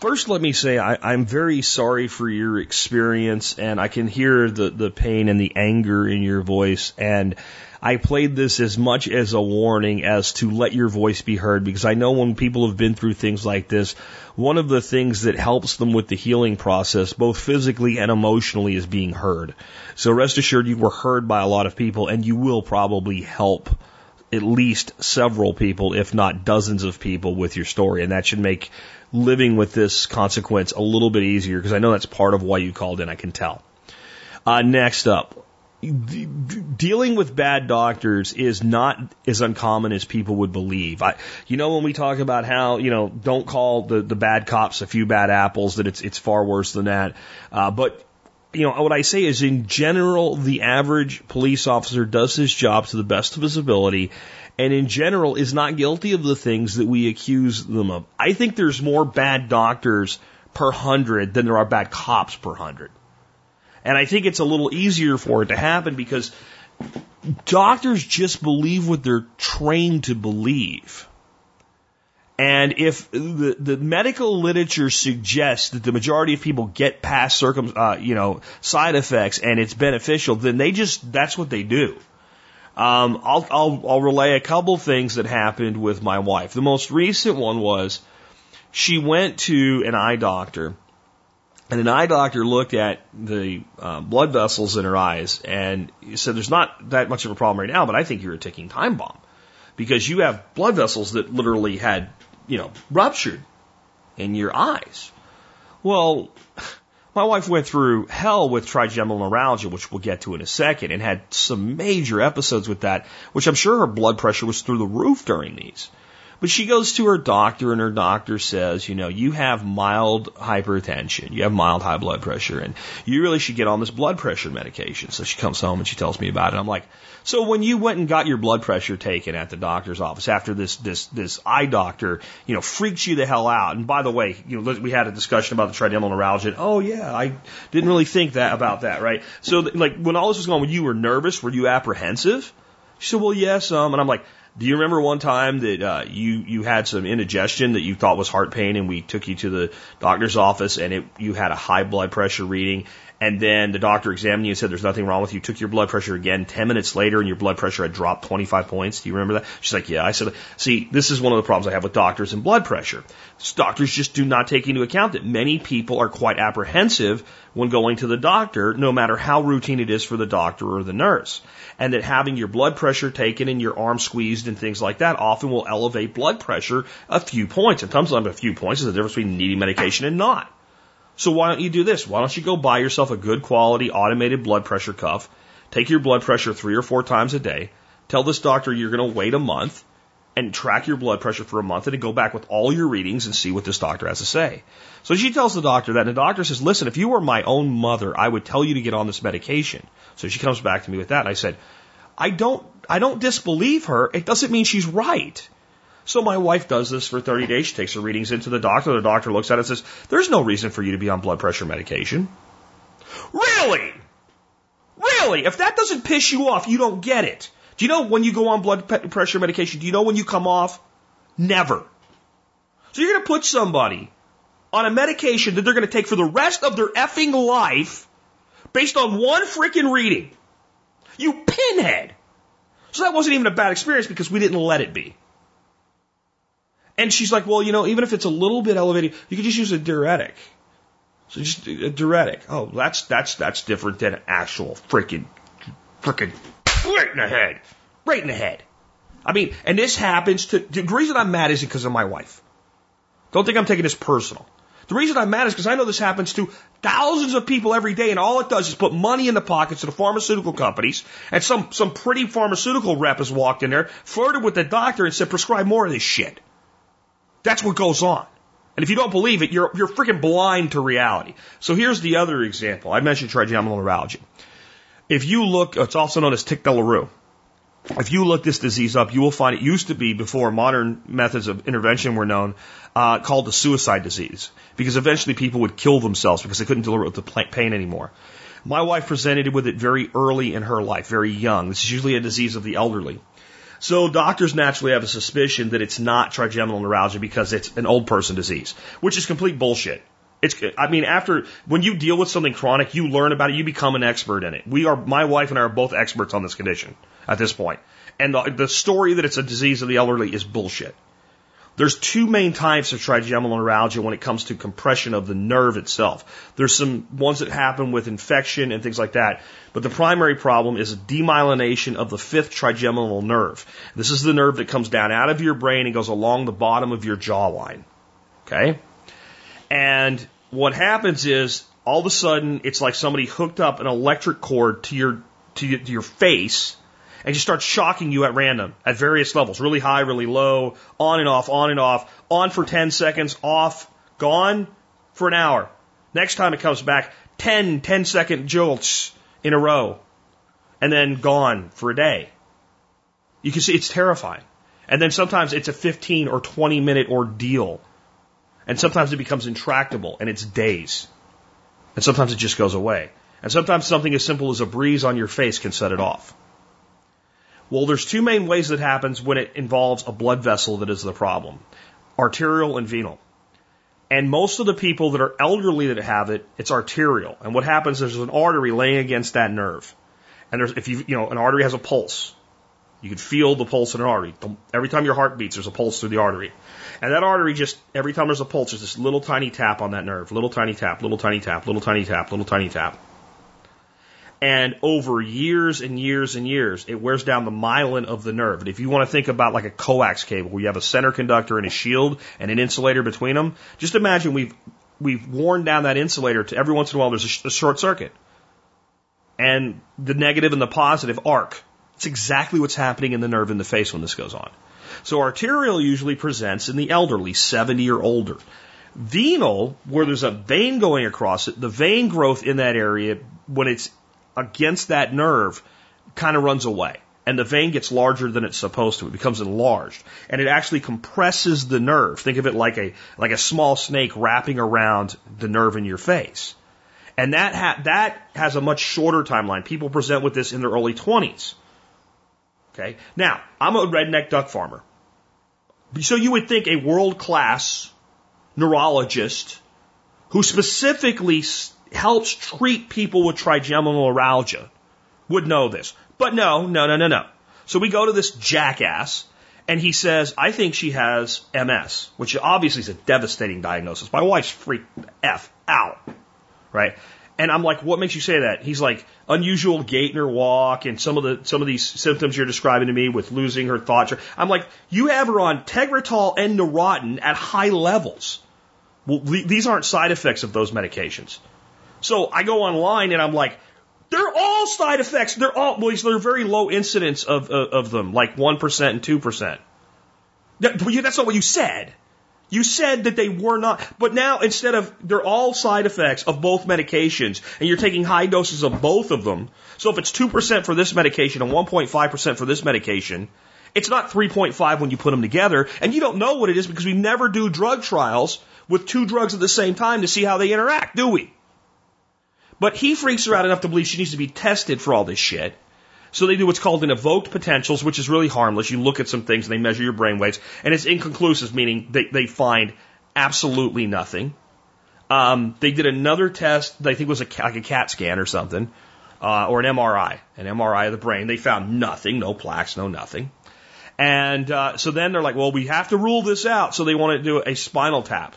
First, let me say I'm very sorry for your experience, and I can hear the pain and the anger in your voice, and I played this as much as a warning as to let your voice be heard, because I know when people have been through things like this, one of the things that helps them with the healing process, both physically and emotionally, is being heard. So rest assured, you were heard by a lot of people, and you will probably help at least several people, if not dozens of people, with your story. And that should make living with this consequence a little bit easier, because I know that's part of why you called in, I can tell. Next up. Dealing with bad doctors is not as uncommon as people would believe. When we talk about how, don't call the bad cops a few bad apples, that it's far worse than that. But what I say is, in general, the average police officer does his job to the best of his ability, and in general is not guilty of the things that we accuse them of. I think there's more bad doctors per 100 than there are bad cops per 100. And I think it's a little easier for it to happen because doctors just believe what they're trained to believe. And if the medical literature suggests that the majority of people get past side effects and it's beneficial, then that's what they do. I'll relay a couple things that happened with my wife. The most recent one was she went to an eye doctor. And an eye doctor looked at the blood vessels in her eyes and said, "There's not that much of a problem right now, but I think you're a ticking time bomb because you have blood vessels that literally had, ruptured in your eyes." Well, my wife went through hell with trigeminal neuralgia, which we'll get to in a second, and had some major episodes with that, which I'm sure her blood pressure was through the roof during these. But she goes to her doctor, and her doctor says, you have mild hypertension, you have mild high blood pressure, and you really should get on this blood pressure medication. So she comes home and she tells me about it. I'm like, so when you went and got your blood pressure taken at the doctor's office after this eye doctor, freaks you the hell out. And by the way, we had a discussion about the trigeminal neuralgia. And, oh yeah, I didn't really think about that, right? So when all this was going on, you were nervous, were you apprehensive? She said, well, yes, and I'm like, do you remember one time that you had some indigestion that you thought was heart pain, and we took you to the doctor's office, and you had a high blood pressure reading, and then the doctor examined you and said there's nothing wrong with you, took your blood pressure again 10 minutes later, and your blood pressure had dropped 25 points. Do you remember that? She's like, yeah. I said, see, this is one of the problems I have with doctors and blood pressure. Doctors just do not take into account that many people are quite apprehensive when going to the doctor, no matter how routine it is for the doctor or the nurse. And that having your blood pressure taken and your arm squeezed and things like that often will elevate blood pressure a few points. And sometimes a few points is the difference between needing medication and not. So why don't you do this? Why don't you go buy yourself a good quality automated blood pressure cuff, take your blood pressure 3 or 4 times a day, tell this doctor you're going to wait a month, and track your blood pressure for a month, and then go back with all your readings and see what this doctor has to say. So she tells the doctor that, and the doctor says, listen, if you were my own mother, I would tell you to get on this medication. So she comes back to me with that, and I said, I don't disbelieve her. It doesn't mean she's right. So my wife does this for 30 days. She takes her readings into the doctor. The doctor looks at it and says, there's no reason for you to be on blood pressure medication. Really? Really? If that doesn't piss you off, you don't get it. Do you know when you go on blood pressure medication, do you know when you come off? Never. So you're going to put somebody on a medication that they're going to take for the rest of their effing life based on one freaking reading. You pinhead. So that wasn't even a bad experience because we didn't let it be. And she's like, well, even if it's a little bit elevated, you could just use a diuretic. So just a diuretic. Oh, that's different than an actual freaking right in the head. I mean, and this happens to, the reason I'm mad isn't because of my wife. Don't think I'm taking this personal. The reason I'm mad is because I know this happens to thousands of people every day, and all it does is put money in the pockets of the pharmaceutical companies, and some pretty pharmaceutical rep has walked in there, flirted with the doctor, and said, prescribe more of this shit. That's what goes on. And if you don't believe it, you're freaking blind to reality. So here's the other example. I mentioned trigeminal neuralgia. If you look, it's also known as tic de la rue. If you look this disease up, you will find it used to be, before modern methods of intervention were known, called the suicide disease, because eventually people would kill themselves because they couldn't deal with the pain anymore. My wife presented with it very early in her life, very young. This is usually a disease of the elderly. So doctors naturally have a suspicion that it's not trigeminal neuralgia because it's an old person disease, which is complete bullshit. When you deal with something chronic, you learn about it, you become an expert in it. My wife and I are both experts on this condition at this point. And the story that it's a disease of the elderly is bullshit. There's two main types of trigeminal neuralgia when it comes to compression of the nerve itself. There's some ones that happen with infection and things like that. But the primary problem is demyelination of the fifth trigeminal nerve. This is the nerve that comes down out of your brain and goes along the bottom of your jawline. Okay? And what happens is, all of a sudden, it's like somebody hooked up an electric cord to your face and just starts shocking you at random, at various levels, really high, really low, on and off, on for 10 seconds, off, gone for an hour. Next time it comes back, 10-second jolts in a row, and then gone for a day. You can see it's terrifying. And then sometimes it's a 15 or 20-minute ordeal. And sometimes it becomes intractable, and it's days. And sometimes it just goes away. And sometimes something as simple as a breeze on your face can set it off. Well, there's two main ways that happens when it involves a blood vessel that is the problem. Arterial and venal. And most of the people that are elderly that have it, it's arterial. And what happens is there's an artery laying against that nerve. And an artery has a pulse. You can feel the pulse in an artery. Every time your heart beats, there's a pulse through the artery. And that artery just, every time there's a pulse, there's this little tiny tap on that nerve. Little tiny tap, little tiny tap, little tiny tap, little tiny tap. And over years and years and years, it wears down the myelin of the nerve. And if you want to think about like a coax cable where you have a center conductor and a shield and an insulator between them, just imagine we've worn down that insulator to every once in a while there's a short circuit. And the negative and the positive arc. It's exactly what's happening in the nerve in the face when this goes on. So arterial usually presents in the elderly, 70 or older. Venal, where there's a vein going across it, the vein growth in that area, when it's against that nerve, kind of runs away. And the vein gets larger than it's supposed to. It becomes enlarged. And it actually compresses the nerve. Think of it like a small snake wrapping around the nerve in your face. And that has a much shorter timeline. People present with this in their early 20s. Okay. Now, I'm a redneck duck farmer. So you would think a world-class neurologist who specifically helps treat people with trigeminal neuralgia would know this. But no. So we go to this jackass, and he says, I think she has MS, which obviously is a devastating diagnosis. My wife's freaked the F out, right? And I'm like, what makes you say that? He's like, unusual gait in her walk and some of these symptoms you're describing to me with losing her thoughts. I'm like, you have her on Tegretol and Neurontin at high levels. Well, these aren't side effects of those medications. So I go online and I'm like, they're all side effects. They're very low incidence of them, like 1% and 2%. That's not what you said. You said that they were not, but now instead of, they're all side effects of both medications, and you're taking high doses of both of them. So if it's 2% for this medication and 1.5% for this medication, it's not 3.5 when you put them together, and you don't know what it is because we never do drug trials with two drugs at the same time to see how they interact, do we? But he freaks her out enough to believe she needs to be tested for all this shit. So they do what's called an evoked potentials, which is really harmless. You look at some things and they measure your brain waves, and it's inconclusive, meaning they find absolutely nothing. They did another test that I think was like a CAT scan or something, or an MRI of the brain. They found nothing, no plaques, no nothing. And so then they're like, well, we have to rule this out. So they want to do a spinal tap,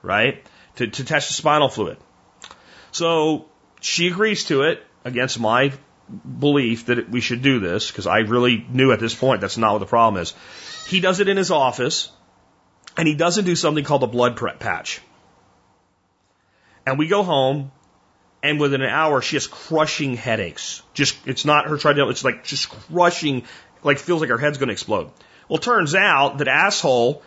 right, to test the spinal fluid. So she agrees to it against my belief that we should do this, because I really knew at this point that's not what the problem is. He does it in his office, and he doesn't do something called a blood prep patch. And we go home, and within an hour, she has crushing headaches. It's not her trying to, it's like just crushing, like feels like her head's going to explode. Well, turns out that asshole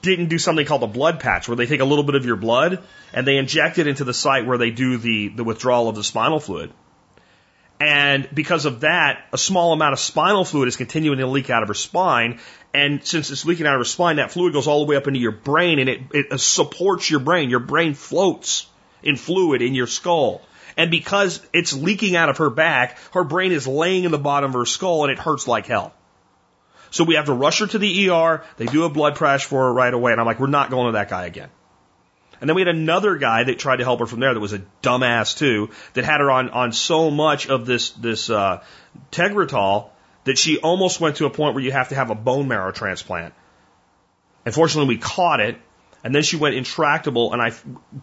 didn't do something called a blood patch, where they take a little bit of your blood and they inject it into the site where they do the withdrawal of the spinal fluid. And because of that, a small amount of spinal fluid is continuing to leak out of her spine. And since it's leaking out of her spine, that fluid goes all the way up into your brain, and it supports your brain. Your brain floats in fluid in your skull. And because it's leaking out of her back, her brain is laying in the bottom of her skull, and it hurts like hell. So we have to rush her to the ER. They do a blood pressure for her right away. And I'm like, we're not going to that guy again. And then we had another guy that tried to help her from there that was a dumbass too, that had her on so much of this Tegretol that she almost went to a point where you have to have a bone marrow transplant. Unfortunately, we caught it, and then she went intractable, and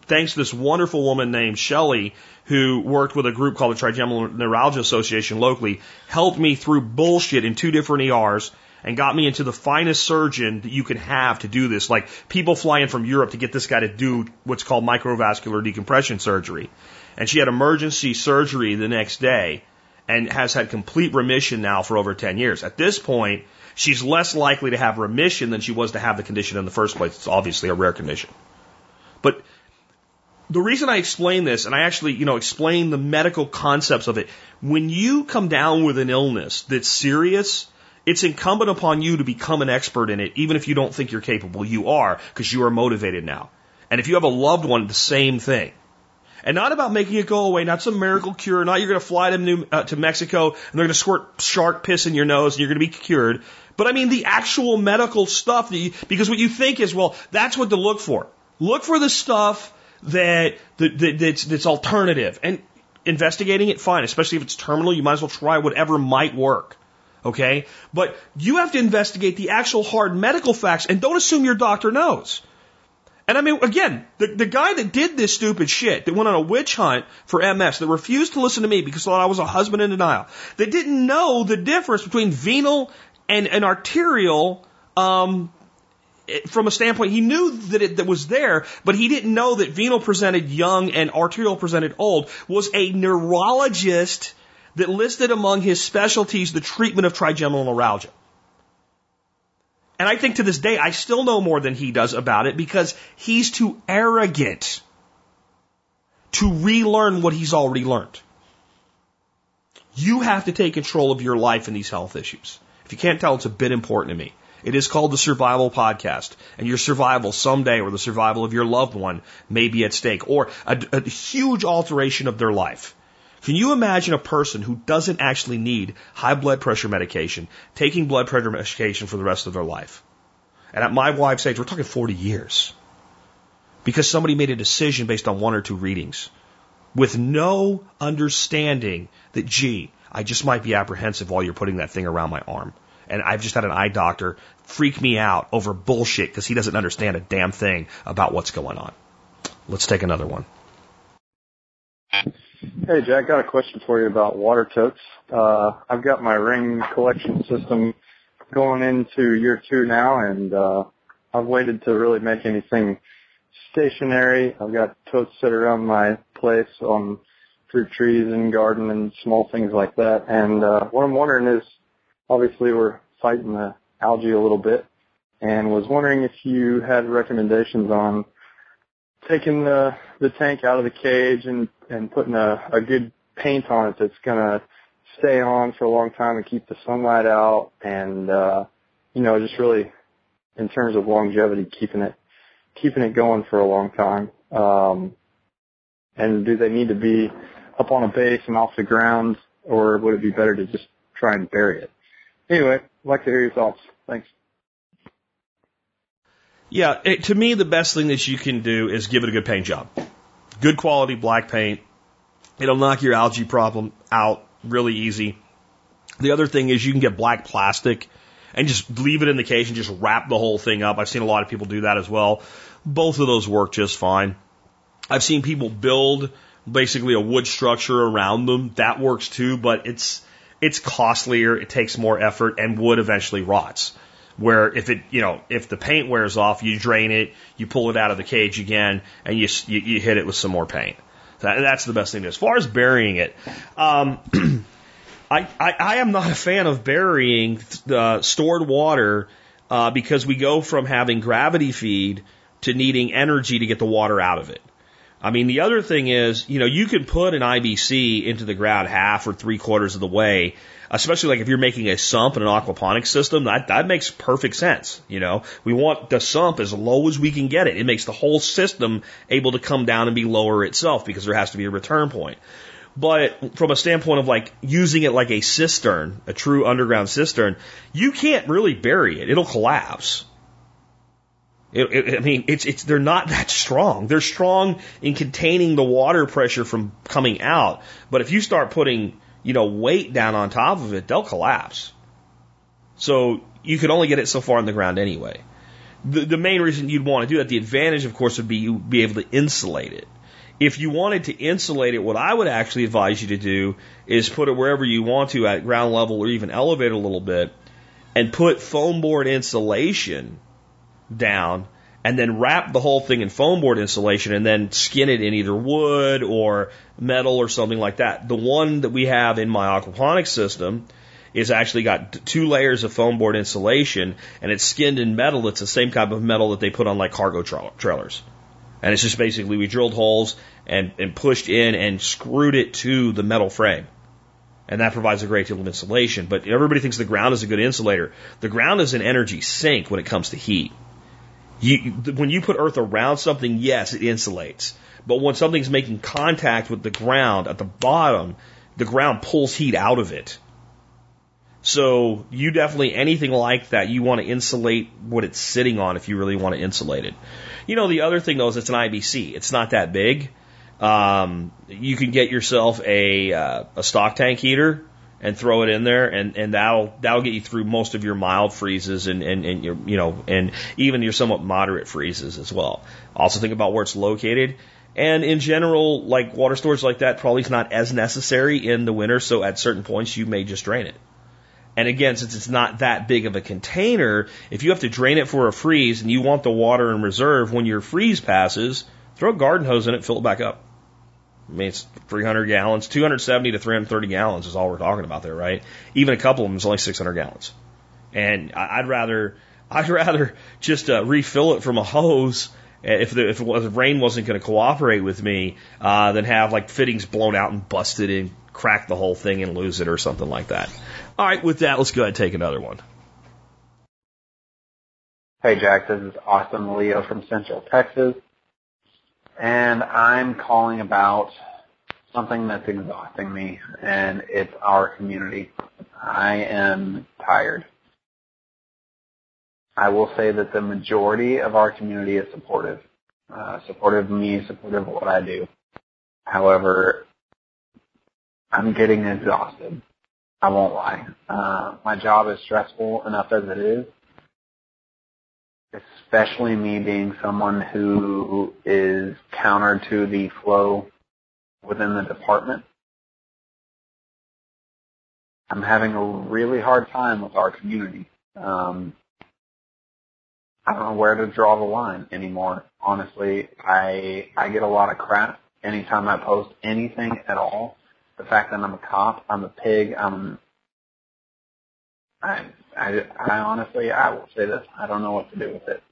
thanks to this wonderful woman named Shelley, who worked with a group called the Trigeminal Neuralgia Association locally, helped me through bullshit in two different ERs, and got me into the finest surgeon that you can have to do this. Like, people fly in from Europe to get this guy to do what's called microvascular decompression surgery. And she had emergency surgery the next day and has had complete remission now for over 10 years. At this point, she's less likely to have remission than she was to have the condition in the first place. It's obviously a rare condition. But the reason I explain this, and I actually, explain the medical concepts of it, when you come down with an illness that's serious, it's incumbent upon you to become an expert in it, even if you don't think you're capable. You are, because you are motivated now. And if you have a loved one, the same thing. And not about making it go away, not some miracle cure, not you're going to fly to Mexico and they're going to squirt shark piss in your nose and you're going to be cured. But I mean the actual medical stuff, because what you think is, well, that's what to look for. Look for the stuff that's alternative. And investigating it, fine, especially if it's terminal, you might as well try whatever might work. Okay? But you have to investigate the actual hard medical facts and don't assume your doctor knows. And I mean, again, the guy that did this stupid shit, that went on a witch hunt for MS, that refused to listen to me because thought I was a husband in denial, that didn't know the difference between venal and arterial, from a standpoint, he knew that that was there, but he didn't know that venal presented young and arterial presented old, was a neurologist that listed among his specialties the treatment of trigeminal neuralgia. And I think to this day, I still know more than he does about it because he's too arrogant to relearn what he's already learned. You have to take control of your life in these health issues. If you can't tell, it's a bit important to me. It is called the Survival Podcast, and your survival someday or the survival of your loved one may be at stake, or a huge alteration of their life. Can you imagine a person who doesn't actually need high blood pressure medication taking blood pressure medication for the rest of their life? And at my wife's age, we're talking 40 years. Because somebody made a decision based on one or two readings with no understanding that, gee, I just might be apprehensive while you're putting that thing around my arm. And I've just had an eye doctor freak me out over bullshit because he doesn't understand a damn thing about what's going on. Let's take another one. Hey, Jack, got a question for you about water totes. I've got my ring collection system going into year two now, and I've waited to really make anything stationary. I've got totes set around my place on fruit trees and garden and small things like that. And what I'm wondering is, obviously we're fighting the algae a little bit, and was wondering if you had recommendations on taking the tank out of the cage and putting a good paint on it that's going to stay on for a long time and keep the sunlight out and, just really in terms of longevity, keeping it going for a long time. And do they need to be up on a base and off the ground, or would it be better to just try and bury it? Anyway, I'd like to hear your thoughts. Thanks. Yeah, to me, the best thing that you can do is give it a good paint job. Good quality black paint. It'll knock your algae problem out really easy. The other thing is you can get black plastic and just leave it in the cage and just wrap the whole thing up. I've seen a lot of people do that as well. Both of those work just fine. I've seen people build basically a wood structure around them. That works too, but it's costlier. It takes more effort, and wood eventually rots. where if it, you know, if the paint wears off, you drain it, you pull it out of the cage again, and you hit it with some more paint. That's the best thing to do. As far as burying it, I am not a fan of burying stored water because we go from having gravity feed to needing energy to get the water out of it. I mean, the other thing is, you know, you can put an IBC into the ground half or three-quarters of the way, especially like if you're making a sump in an aquaponics system. That makes perfect sense, you know. We want the sump as low as we can get it. It makes the whole system able to come down and be lower itself because there has to be a return point. But from a standpoint of like using it like a cistern, a true underground cistern, you can't really bury it. It'll collapse. They're not that strong. They're strong in containing the water pressure from coming out. But if you start putting, you know, weight down on top of it, they'll collapse. So you can only get it so far in the ground anyway. The main reason you'd want to do that, the advantage, of course, would be you'd be able to insulate it. If you wanted to insulate it, what I would actually advise you to do is put it wherever you want to at ground level or even elevate a little bit and put foam board insulation down and then wrap the whole thing in foam board insulation and then skin it in either wood or metal or something like that. The one that we have in my aquaponics system is actually got two layers of foam board insulation and it's skinned in metal. It's the same type of metal that they put on like cargo trailers. And it's just basically we drilled holes and pushed in and screwed it to the metal frame. And that provides a great deal of insulation. But everybody thinks the ground is a good insulator. The ground is an energy sink when it comes to heat. When you put earth around something, yes, it insulates. But when something's making contact with the ground at the bottom, the ground pulls heat out of it. So you definitely, anything like that, you want to insulate what it's sitting on if you really want to insulate it. You know, the other thing, though, is it's an IBC. It's not that big. You can get yourself a stock tank heater and throw it in there, and that'll get you through most of your mild freezes and your, you know, and even your somewhat moderate freezes as well. Also think about where it's located. And in general, like water storage like that probably is not as necessary in the winter, so at certain points you may just drain it. And again, since it's not that big of a container, if you have to drain it for a freeze and you want the water in reserve when your freeze passes, throw a garden hose in it, fill it back up. I mean, it's 300 gallons. 270 to 330 gallons is all we're talking about there, right? Even a couple of them is only 600 gallons. And I'd rather just refill it from a hose if the rain wasn't going to cooperate with me than have like fittings blown out and busted and crack the whole thing and lose it or something like that. All right, with that, let's go ahead and take another one. Hey, Jack. This is Austin Leo from Central Texas. And I'm calling about something that's exhausting me, and it's our community. I am tired. I will say that the majority of our community is supportive. Supportive of me, supportive of what I do. However, I'm getting exhausted. I won't lie. My job is stressful enough as it is. Especially me being someone who is counter to the flow within the department. I'm having a really hard time with our community. I don't know where to draw the line anymore. Honestly, I get a lot of crap anytime I post anything at all. The fact that I'm a cop, I'm a pig, I honestly, I will say this, I don't know what to do with it.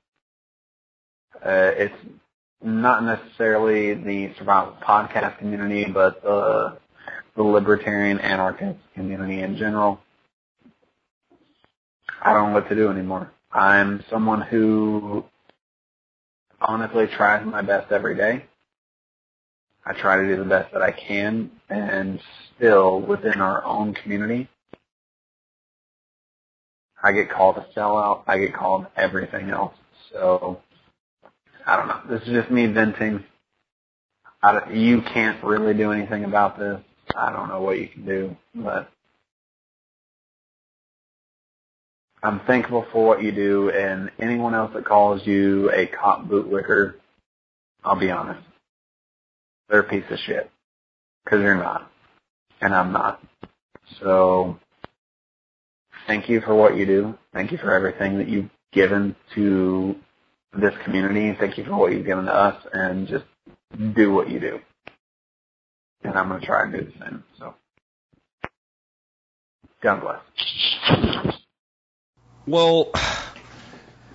It's not necessarily the Survival Podcast community, but the libertarian anarchist community in general. I don't know what to do anymore. I'm someone who honestly tries my best every day. I try to do the best that I can, and still within our own community, I get called a sellout. I get called everything else. So, I don't know. This is just me venting. You can't really do anything about this. I don't know what you can do, but I'm thankful for what you do, and anyone else that calls you a cop bootlicker, I'll be honest, they're a piece of shit, because you're not, and I'm not. So, Thank you for what you do. Thank you for everything that you've given to this community. Thank you for what you've given to us, and just do what you do. And I'm going to try and do the same. So, God bless. Well,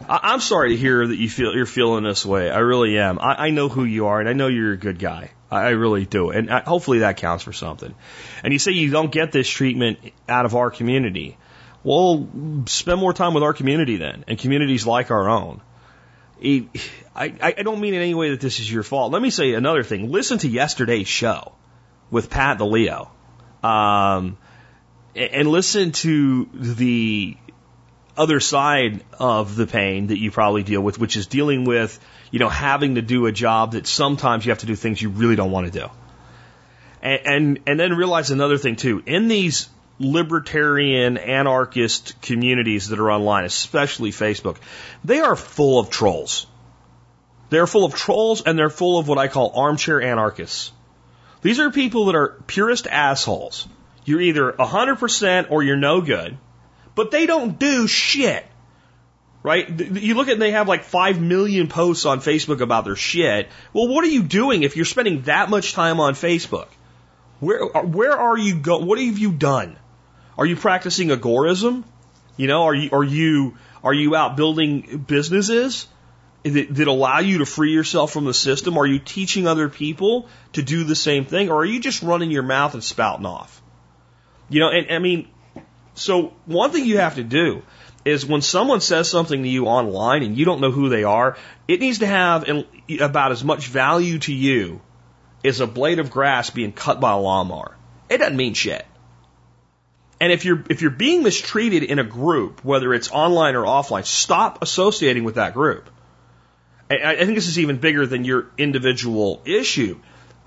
I'm sorry to hear that you're feeling this way. I really am. I know who you are, and I know you're a good guy. I really do. And hopefully that counts for something. And you say you don't get this treatment out of our community. Well, spend more time with our community then, and communities like our own. I don't mean in any way that this is your fault. Let me say another thing. Listen to yesterday's show with Pat the Leo. And listen to the other side of the pain that you probably deal with, which is dealing with, you know, having to do a job that sometimes you have to do things you really don't want to do. And then realize another thing too. In these libertarian anarchist communities that are online, especially Facebook, they are full of trolls. They're full of trolls, and they're full of what I call armchair anarchists. These are people that are purist assholes. You're either 100% or you're no good. But they don't do shit, right? You look at and they have like 5 million posts on Facebook about their shit. Well, what are you doing if you're spending that much time on Facebook? Where are you going? What have you done? Are you practicing agorism? You know, are you out building businesses that allow you to free yourself from the system? Are you teaching other people to do the same thing, or are you just running your mouth and spouting off? You know, and I mean. So one thing you have to do is when someone says something to you online and you don't know who they are, it needs to have about as much value to you as a blade of grass being cut by a lawnmower. It doesn't mean shit. And if you're being mistreated in a group, whether it's online or offline, stop associating with that group. I think this is even bigger than your individual issue.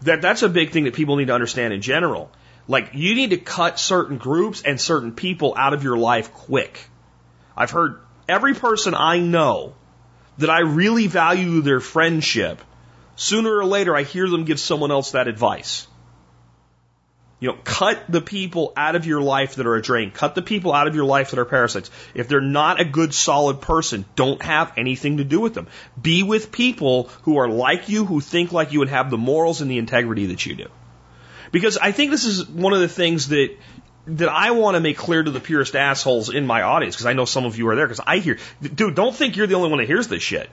That's a big thing that people need to understand in general. Like, you need to cut certain groups and certain people out of your life quick. I've heard every person I know that I really value their friendship, sooner or later I hear them give someone else that advice. You know, cut the people out of your life that are a drain. Cut the people out of your life that are parasites. If they're not a good, solid person, don't have anything to do with them. Be with people who are like you, who think like you, and have the morals and the integrity that you do. Because I think this is one of the things that I want to make clear to the purest assholes in my audience, because I know some of you are there, because I hear, dude, don't think you're the only one that hears this shit.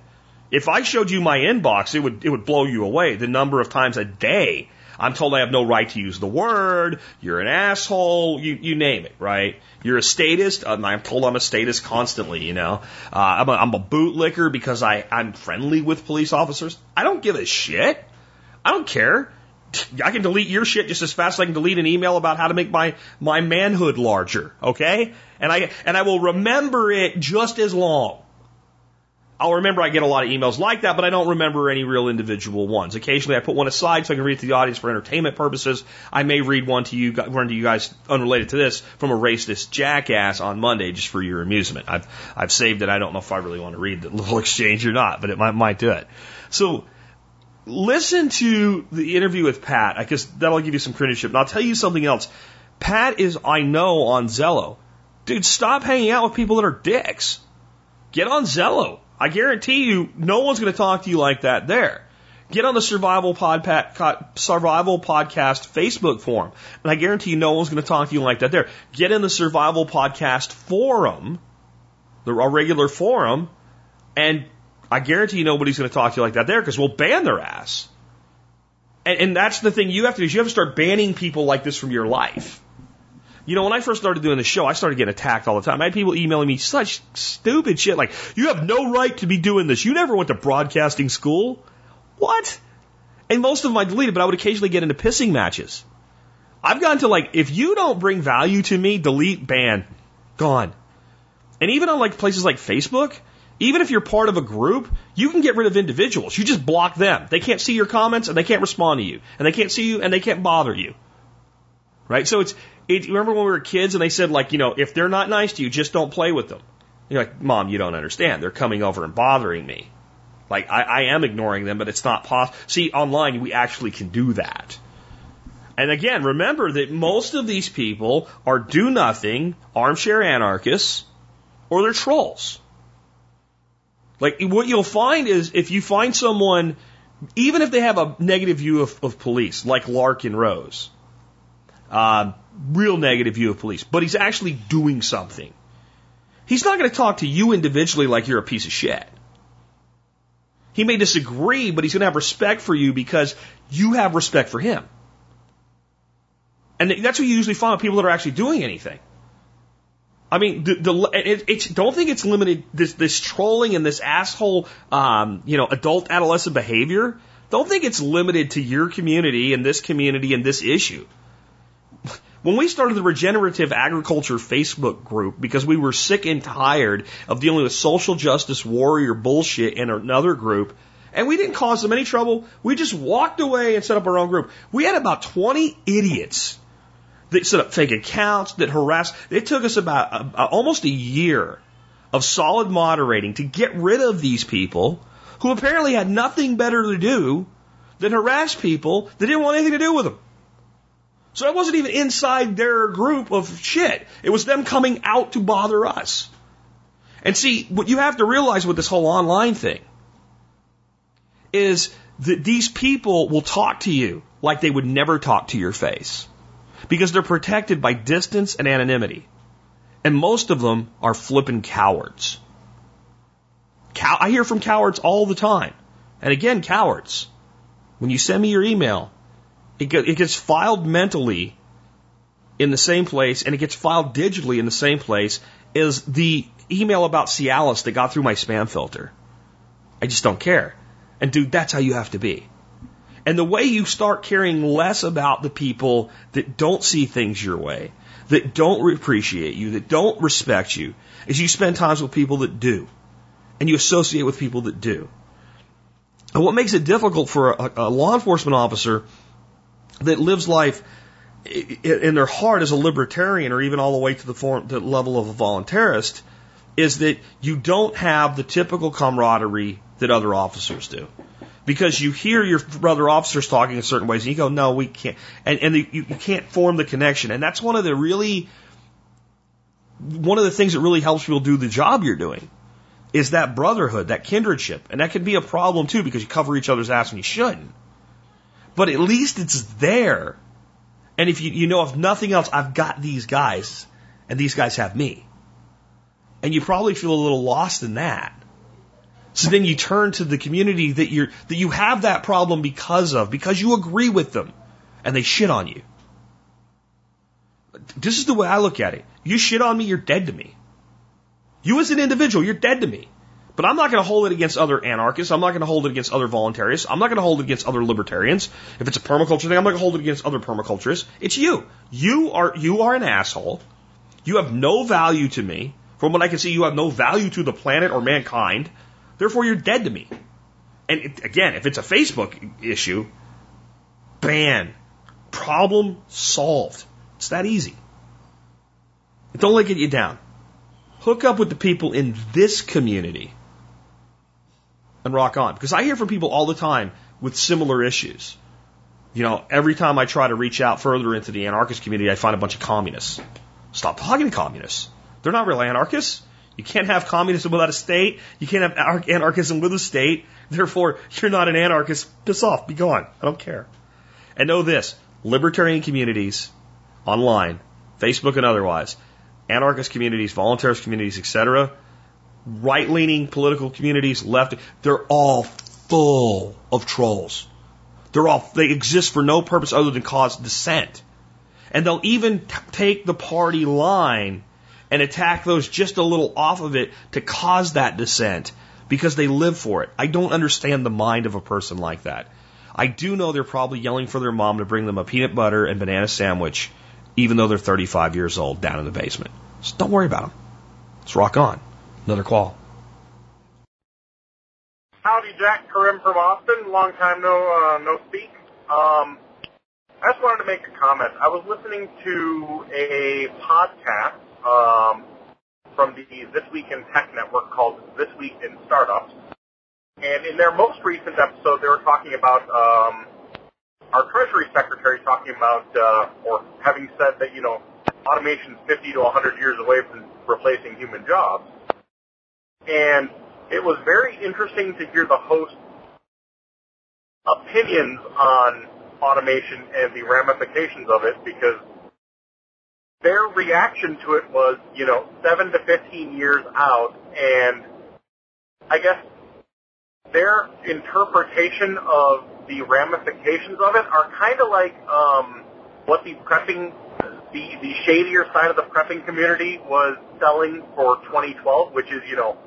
If I showed you my inbox, it would blow you away. The number of times a day I'm told I have no right to use the word, you're an asshole, you name it, right? You're a statist, I'm told I'm a statist constantly, you know. I'm a bootlicker because I'm friendly with police officers. I don't give a shit. I don't care. I can delete your shit just as fast as I can delete an email about how to make my manhood larger, okay? And I will remember it just as long. I'll remember I get a lot of emails like that, but I don't remember any real individual ones. Occasionally I put one aside so I can read it to the audience for entertainment purposes. I may read one to you guys unrelated to this from a racist jackass on Monday just for your amusement. I've saved it. I don't know if I really want to read the little exchange or not, but it might do it. So listen to the interview with Pat. I guess that'll give you some credit. And I'll tell you something else. Pat is, I know, on Zello. Dude, stop hanging out with people that are dicks. Get on Zello. I guarantee you, no one's going to talk to you like that there. Get on the Survival Podcast Facebook forum. And I guarantee you, no one's going to talk to you like that there. Get in the Survival Podcast forum, our regular forum, and I guarantee you nobody's going to talk to you like that there because we'll ban their ass. And that's the thing you have to do is you have to start banning people like this from your life. You know, when I first started doing the show, I started getting attacked all the time. I had people emailing me such stupid shit like, you have no right to be doing this. You never went to broadcasting school. What? And most of them I deleted, but I would occasionally get into pissing matches. I've gotten to like, if you don't bring value to me, delete, ban, gone. And even on like places like Facebook, even if you're part of a group, you can get rid of individuals. You just block them. They can't see your comments, and they can't respond to you. And they can't see you, and they can't bother you. Right? So remember when we were kids, and they said, like, you know, if they're not nice to you, just don't play with them. You're like, Mom, you don't understand. They're coming over and bothering me. Like, I am ignoring them, but it's not possible. See, online, we actually can do that. And again, remember that most of these people are do-nothing, armchair anarchists, or they're trolls. Like, what you'll find is, if you find someone, even if they have a negative view of police, like Larkin Rose, real negative view of police, but he's actually doing something. He's not going to talk to you individually like you're a piece of shit. He may disagree, but he's going to have respect for you because you have respect for him. And that's what you usually find with people that are actually doing anything. I mean, don't think it's limited, this trolling and this asshole, adult adolescent behavior. Don't think it's limited to your community and this issue. When we started the Regenerative Agriculture Facebook group, because we were sick and tired of dealing with social justice warrior bullshit in another group, and we didn't cause them any trouble, we just walked away and set up our own group. We had about 20 idiots that set up fake accounts, that harassed. It took us about almost a year of solid moderating to get rid of these people who apparently had nothing better to do than harass people that didn't want anything to do with them. So it wasn't even inside their group of shit. It was them coming out to bother us. And see, what you have to realize with this whole online thing is that these people will talk to you like they would never talk to your face, because they're protected by distance and anonymity. And most of them are flippin' cowards. I hear from cowards all the time. And again, cowards. When you send me your email, it gets filed mentally in the same place, and it gets filed digitally in the same place as the email about Cialis that got through my spam filter. I just don't care. And dude, that's how you have to be. And the way you start caring less about the people that don't see things your way, that don't appreciate you, that don't respect you, is you spend time with people that do. And you associate with people that do. And what makes it difficult for a law enforcement officer that lives life in their heart as a libertarian, or even all the way to the level of a voluntarist, is that you don't have the typical camaraderie that other officers do. Because you hear your brother officers talking in certain ways, and you go, no, we can't. And you can't form the connection. And that's one of the things that really helps people do the job you're doing, is that brotherhood, that kindredship. And that can be a problem, too, because you cover each other's ass when you shouldn't. But at least it's there. And if if nothing else, I've got these guys, and these guys have me. And you probably feel a little lost in that. So then you turn to the community that you have that problem because you agree with them, and they shit on you. This is the way I look at it. You shit on me, you're dead to me. You as an individual, you're dead to me. But I'm not going to hold it against other anarchists. I'm not going to hold it against other voluntarists. I'm not going to hold it against other libertarians. If it's a permaculture thing, I'm not going to hold it against other permaculturists. It's you. You are an asshole. You have no value to me. From what I can see, you have no value to the planet or mankind. Therefore, you're dead to me. And again, if it's a Facebook issue, ban. Problem solved. It's that easy. Don't let it get you down. Hook up with the people in this community and rock on. Because I hear from people all the time with similar issues. Every time I try to reach out further into the anarchist community, I find a bunch of communists. Stop talking to communists. They're not really anarchists. You can't have communism without a state. You can't have anarchism with a state. Therefore, you're not an anarchist. Piss off. Be gone. I don't care. And know this. Libertarian communities online, Facebook and otherwise, anarchist communities, voluntarist communities, etc., right-leaning political communities, left, they're all full of trolls. They exist for no purpose other than cause dissent. And they'll even take the party line and attack those just a little off of it to cause that dissent, because they live for it. I don't understand the mind of a person like that. I do know they're probably yelling for their mom to bring them a peanut butter and banana sandwich, even though they're 35 years old down in the basement. So don't worry about them. Let's rock on. Another call. Howdy, Jack. Karim from Austin. Long time no speak. I just wanted to make a comment. I was listening to a podcast from the This Week in Tech Network called This Week in Startups. And in their most recent episode, they were talking about our Treasury Secretary talking about, or having said that, you know, automation's 50 to 100 years away from replacing human jobs. And it was very interesting to hear the host's opinions on automation and the ramifications of it, because their reaction to it was, you know, 7 to 15 years out, and I guess their interpretation of the ramifications of it are kind of like what the prepping, the shadier side of the prepping community was selling for 2012, which is, you know,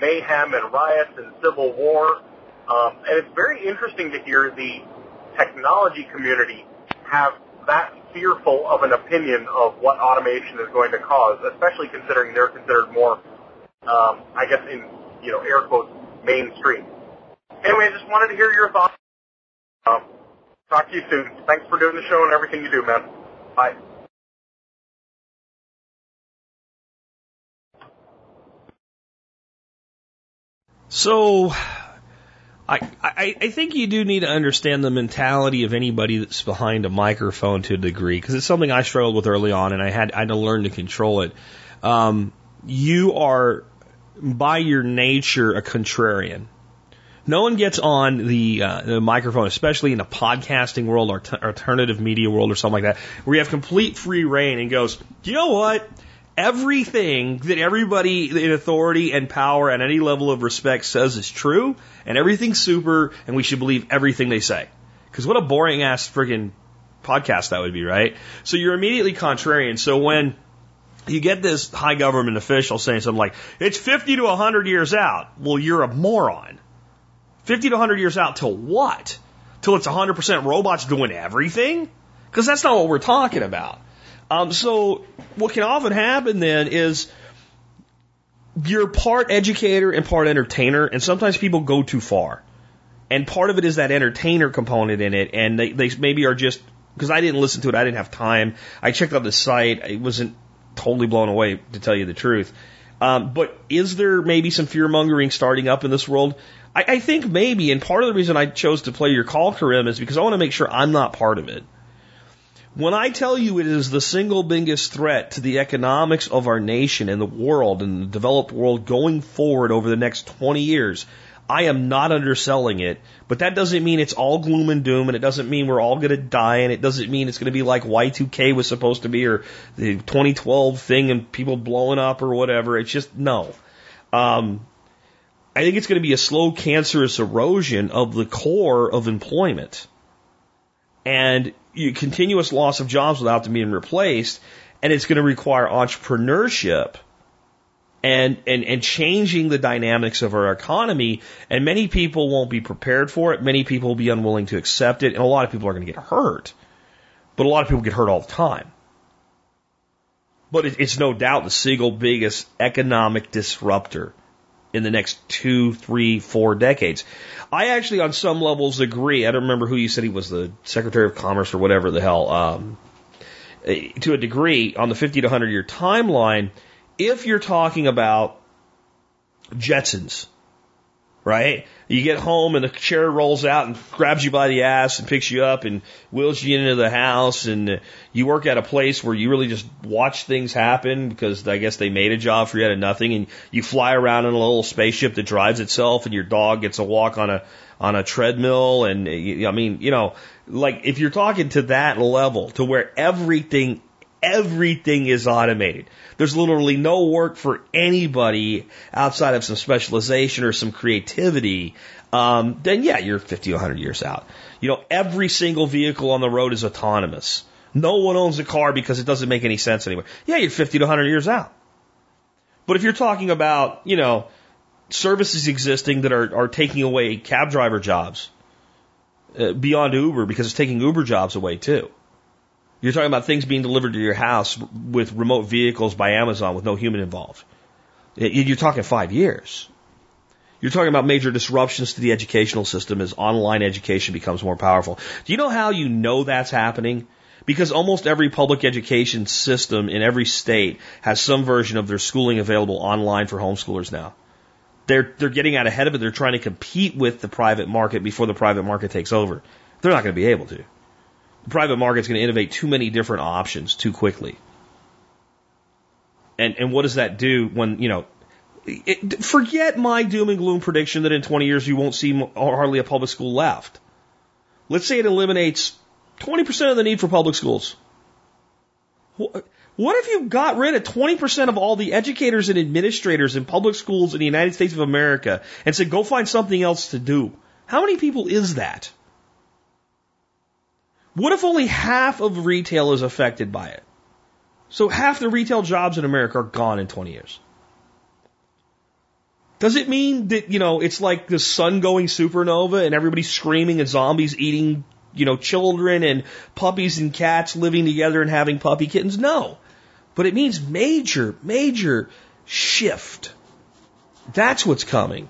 mayhem and riots and civil war. And it's very interesting to hear the technology community have that fearful of an opinion of what automation is going to cause, especially considering they're considered more, I guess in, you know, air quotes, mainstream. Anyway, I just wanted to hear your thoughts. Talk to you soon. Thanks for doing the show and everything you do, man. Bye. So, I think you do need to understand the mentality of anybody that's behind a microphone to a degree, because it's something I struggled with early on, and I had to learn to control it. You are, by your nature, a contrarian. No one gets on the microphone, especially in a podcasting world or alternative media world or something like that, where you have complete free reign and goes, you know what? Everything that everybody in authority and power and any level of respect says is true, and everything's super, and we should believe everything they say. Because what a boring-ass friggin' podcast that would be, right? So you're immediately contrarian. So when you get this high government official saying something like, it's 50 to 100 years out, well, you're a moron. 50 to 100 years out till what? Till it's 100% robots doing everything? Because that's not what we're talking about. So what can often happen then is you're part educator and part entertainer, and sometimes people go too far. And part of it is that entertainer component in it, and they maybe are just, because I didn't listen to it, I didn't have time. I checked out the site. I wasn't totally blown away, to tell you the truth. But is there maybe some fear-mongering starting up in this world? I think maybe, and part of the reason I chose to play your call, Karim, is because I want to make sure I'm not part of it. When I tell you it is the single biggest threat to the economics of our nation and the world and the developed world going forward over the next 20 years, I am not underselling it, but that doesn't mean it's all gloom and doom, and it doesn't mean we're all going to die, and it doesn't mean it's going to be like Y2K was supposed to be or the 2012 thing and people blowing up or whatever. It's just, no. I think it's going to be a slow, cancerous erosion of the core of employment and continuous loss of jobs without them being replaced. And it's going to require entrepreneurship and changing the dynamics of our economy. And many people won't be prepared for it. Many people will be unwilling to accept it. And a lot of people are going to get hurt. But a lot of people get hurt all the time. But it's no doubt the single biggest economic disruptor in the next 2, 3, 4 decades. I actually, on some levels, agree. I don't remember who you said he was, the Secretary of Commerce or whatever the hell, to a degree, on the 50 to 100-year timeline, if you're talking about Jetsons, right? You get home and the chair rolls out and grabs you by the ass and picks you up and wheels you into the house, and you work at a place where you really just watch things happen because I guess they made a job for you out of nothing, and you fly around in a little spaceship that drives itself, and your dog gets a walk on a treadmill, and I mean, you know, like if you're talking to that level to where everything is automated. There's literally no work for anybody outside of some specialization or some creativity. Then yeah, you're 50 to 100 years out. You know, every single vehicle on the road is autonomous. No one owns a car because it doesn't make any sense anymore. Yeah, you're 50 to 100 years out. But if you're talking about, you know, services existing that are taking away cab driver jobs beyond Uber, because it's taking Uber jobs away too. You're talking about things being delivered to your house with remote vehicles by Amazon with no human involved. You're talking 5 years. You're talking about major disruptions to the educational system as online education becomes more powerful. Do you know how you know that's happening? Because almost every public education system in every state has some version of their schooling available online for homeschoolers now. They're getting out ahead of it. They're trying to compete with the private market before the private market takes over. They're not going to be able to. the private market's going to innovate too many different options too quickly. And what does that do when, you know, forget my doom and gloom prediction that in 20 years you won't see hardly a public school left. Let's say it eliminates 20% of the need for public schools. What if you got rid of 20% of all the educators and administrators in public schools in the United States of America and said, go find something else to do? How many people is that? What if only half of retail is affected by it? So half the retail jobs in America are gone in 20 years. Does it mean that, you know, it's like the sun going supernova and everybody's screaming and zombies eating, you know, children and puppies and cats living together and having puppy kittens? No. But it means major, major shift. That's what's coming.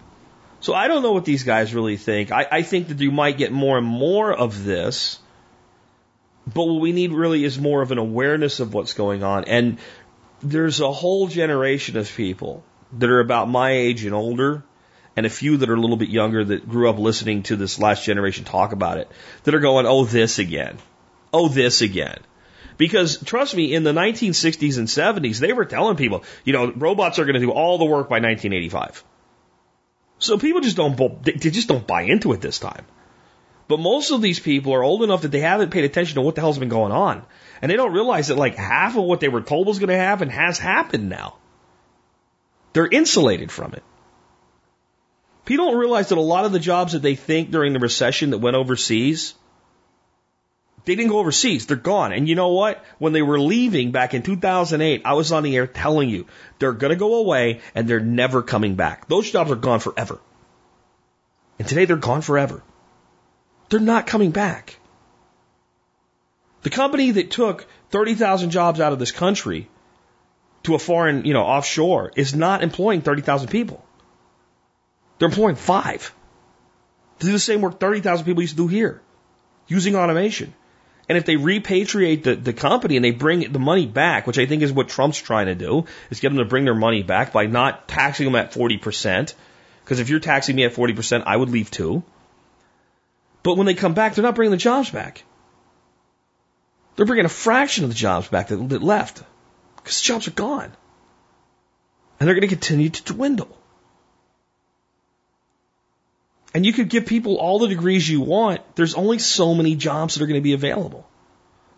So I don't know what these guys really think. I think that you might get more and more of this. But what we need really is more of an awareness of what's going on. And there's a whole generation of people that are about my age and older, and a few that are a little bit younger that grew up listening to this last generation talk about it, that are going, oh, this again. Oh, this again. Because, trust me, in the 1960s and 70s, they were telling people, you know, robots are going to do all the work by 1985. So people just don't buy into it this time. But most of these people are old enough that they haven't paid attention to what the hell's been going on. And they don't realize that like half of what they were told was going to happen has happened now. They're insulated from it. People don't realize that a lot of the jobs that they think during the recession that went overseas, they didn't go overseas. They're gone. And you know what? When they were leaving back in 2008, I was on the air telling you, they're going to go away and they're never coming back. Those jobs are gone forever. And today they're gone forever. They're not coming back. The company that took 30,000 jobs out of this country to a foreign, you know, offshore is not employing 30,000 people. They're employing 5 to do the same work 30,000 people used to do here using automation. And if they repatriate the company and they bring the money back, which I think is what Trump's trying to do, is get them to bring their money back by not taxing them at 40%. Because if you're taxing me at 40%, I would leave too. But when they come back, they're not bringing the jobs back. They're bringing a fraction of the jobs back that left. Because the jobs are gone. And they're going to continue to dwindle. And you could give people all the degrees you want. There's only so many jobs that are going to be available.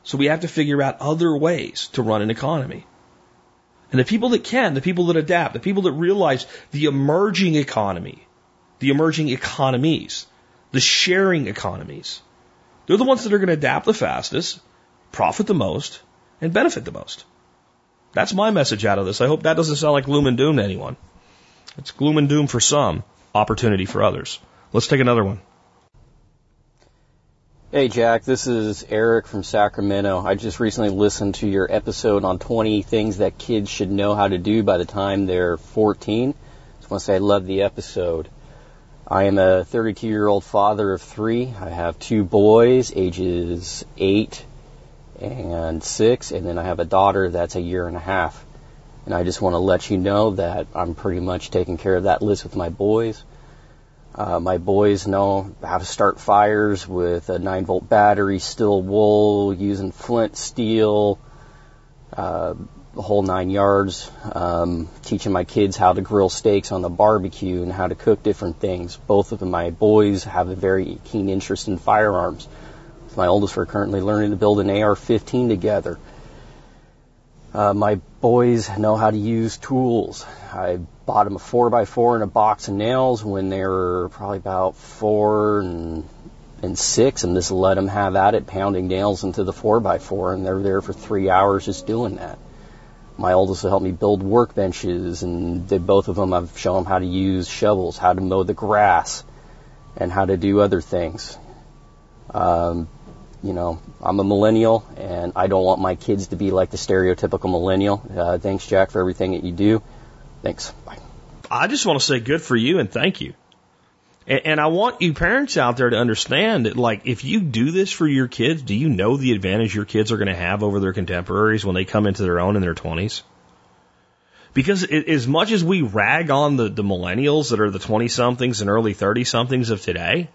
So we have to figure out other ways to run an economy. And the people that can, the people that adapt, the people that realize the emerging economy, the emerging economies, the sharing economies, they're the ones that are going to adapt the fastest, profit the most, and benefit the most. That's my message out of this. I hope that doesn't sound like gloom and doom to anyone. It's gloom and doom for some, opportunity for others. Let's take another one. Hey, Jack, this is Eric from Sacramento. I just recently listened to your episode on 20 things that kids should know how to do by the time they're 14. I just want to say I love the episode. I am a 32-year-old father of 3. I have 2 boys, ages 8 and 6, and then I have a daughter that's a 1.5 years. And I just want to let you know that I'm pretty much taking care of that list with my boys. My boys know how to start fires with a 9-volt battery, steel wool, using flint, steel, the whole 9 yards, teaching my kids how to grill steaks on the barbecue and how to cook different things. Both of my boys have a very keen interest in firearms. My oldest, we're currently learning to build an AR-15 together. My boys know how to use tools. I bought them a 4x4 and a box of nails when they were probably about 4 and 6, and just let them have at it, pounding nails into the 4x4, and they're there for 3 hours just doing that. My oldest will help me build workbenches, and both of them, I've shown them how to use shovels, how to mow the grass, and how to do other things. You know, I'm a millennial, and I don't want my kids to be like the stereotypical millennial. Thanks, Jack, for everything that you do. Thanks. Bye. I just want to say good for you and thank you. And I want you parents out there to understand that, like, if you do this for your kids, do you know the advantage your kids are going to have over their contemporaries when they come into their own in their 20s? Because as much as we rag on the millennials that are the 20-somethings and early 30-somethings of today,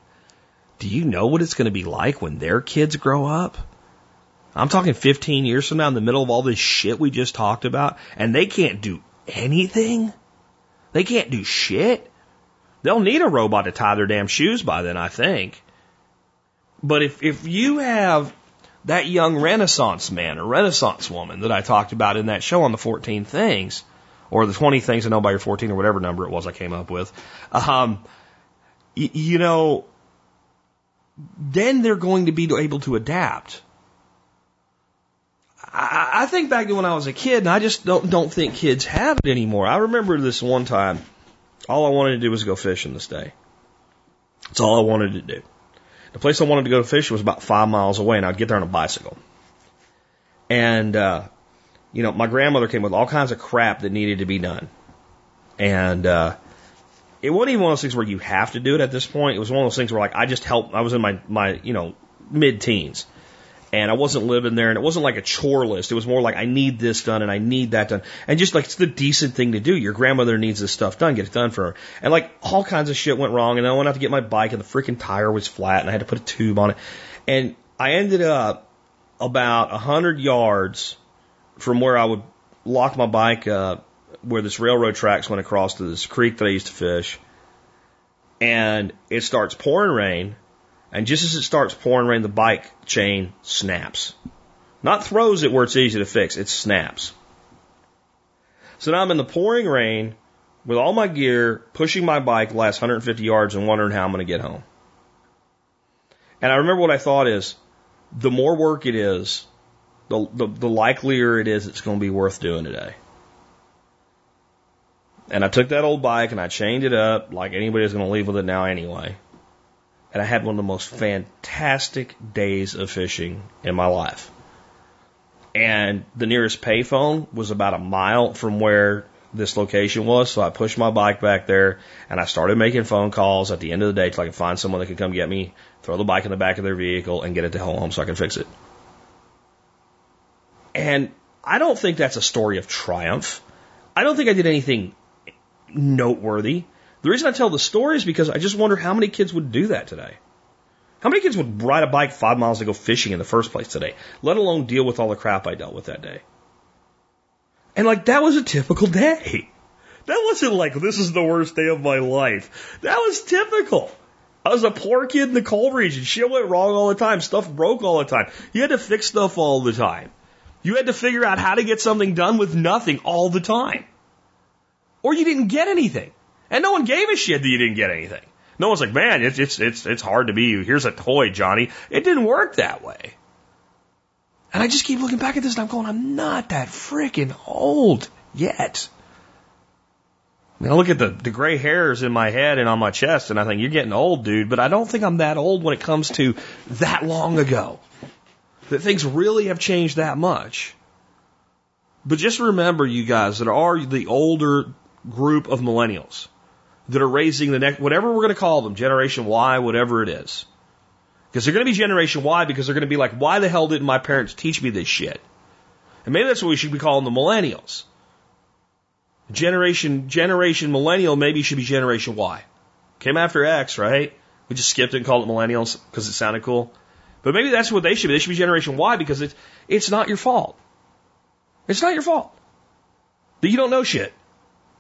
do you know what it's going to be like when their kids grow up I'm talking 15 years from now, in the middle of all this shit we just talked about, and they can't do anything? They can't do shit? They'll need a robot to tie their damn shoes by then, I think. But if you have that young Renaissance man or Renaissance woman that I talked about in that show on the 14 things, or the 20 things I know by your 14, or whatever number it was I came up with, you know, then they're going to be able to adapt. I think back to when I was a kid, and I just don't think kids have it anymore. I remember this one time, all I wanted to do was go fishing this day. That's all I wanted to do. The place I wanted to go fish was about 5 miles away, and I'd get there on a bicycle. And, you know, my grandmother came with all kinds of crap that needed to be done. And it wasn't even one of those things where you have to do it at this point. It was one of those things where, like, I just helped. I was in my you know, mid-teens. And I wasn't living there, and it wasn't like a chore list. It was more like, I need this done, and I need that done. And just like, it's the decent thing to do. Your grandmother needs this stuff done. Get it done for her. And like, all kinds of shit went wrong, and I went out to get my bike, and the freaking tire was flat, and I had to put a tube on it. And I ended up about 100 yards from where I would lock my bike up, where this railroad tracks went across to this creek that I used to fish. And it starts pouring rain. And just as it starts pouring rain, the bike chain snaps. Not throws it where it's easy to fix, it snaps. So now I'm in the pouring rain with all my gear, pushing my bike the last 150 yards and wondering how I'm going to get home. And I remember what I thought is, the more work it is, the likelier it is it's going to be worth doing today. And I took that old bike and I chained it up like anybody's going to leave with it now anyway. And I had one of the most fantastic days of fishing in my life. And the nearest payphone was about a mile from where this location was, so I pushed my bike back there, and I started making phone calls at the end of the day till I could find someone that could come get me, throw the bike in the back of their vehicle, and get it to home so I could fix it. And I don't think that's a story of triumph. I don't think I did anything noteworthy. The reason I tell the story is because I just wonder how many kids would do that today. How many kids would ride a bike 5 miles to go fishing in the first place today, let alone deal with all the crap I dealt with that day? And, like, that was a typical day. That wasn't like, this is the worst day of my life. That was typical. I was a poor kid in the coal region. Shit went wrong all the time. Stuff broke all the time. You had to fix stuff all the time. You had to figure out how to get something done with nothing all the time. Or you didn't get anything. And no one gave a shit that you didn't get anything. No one's like, man, it's hard to be you. Here's a toy, Johnny. It didn't work that way. And I just keep looking back at this and I'm going, I'm not that freaking old yet. I mean, I look at the gray hairs in my head and on my chest and I think, you're getting old, dude. But I don't think I'm that old when it comes to that long ago. That things really have changed that much. But just remember, you guys that are the older group of millennials, that are raising the next, whatever we're going to call them, Generation Y, whatever it is. Because they're going to be Generation Y because they're going to be like, why the hell didn't my parents teach me this shit? And maybe that's what we should be calling the millennials. Generation millennial maybe should be Generation Y. Came after X, right? We just skipped it and called it millennials because it sounded cool. But maybe that's what they should be. They should be Generation Y because it's not your fault. It's not your fault. That you don't know shit.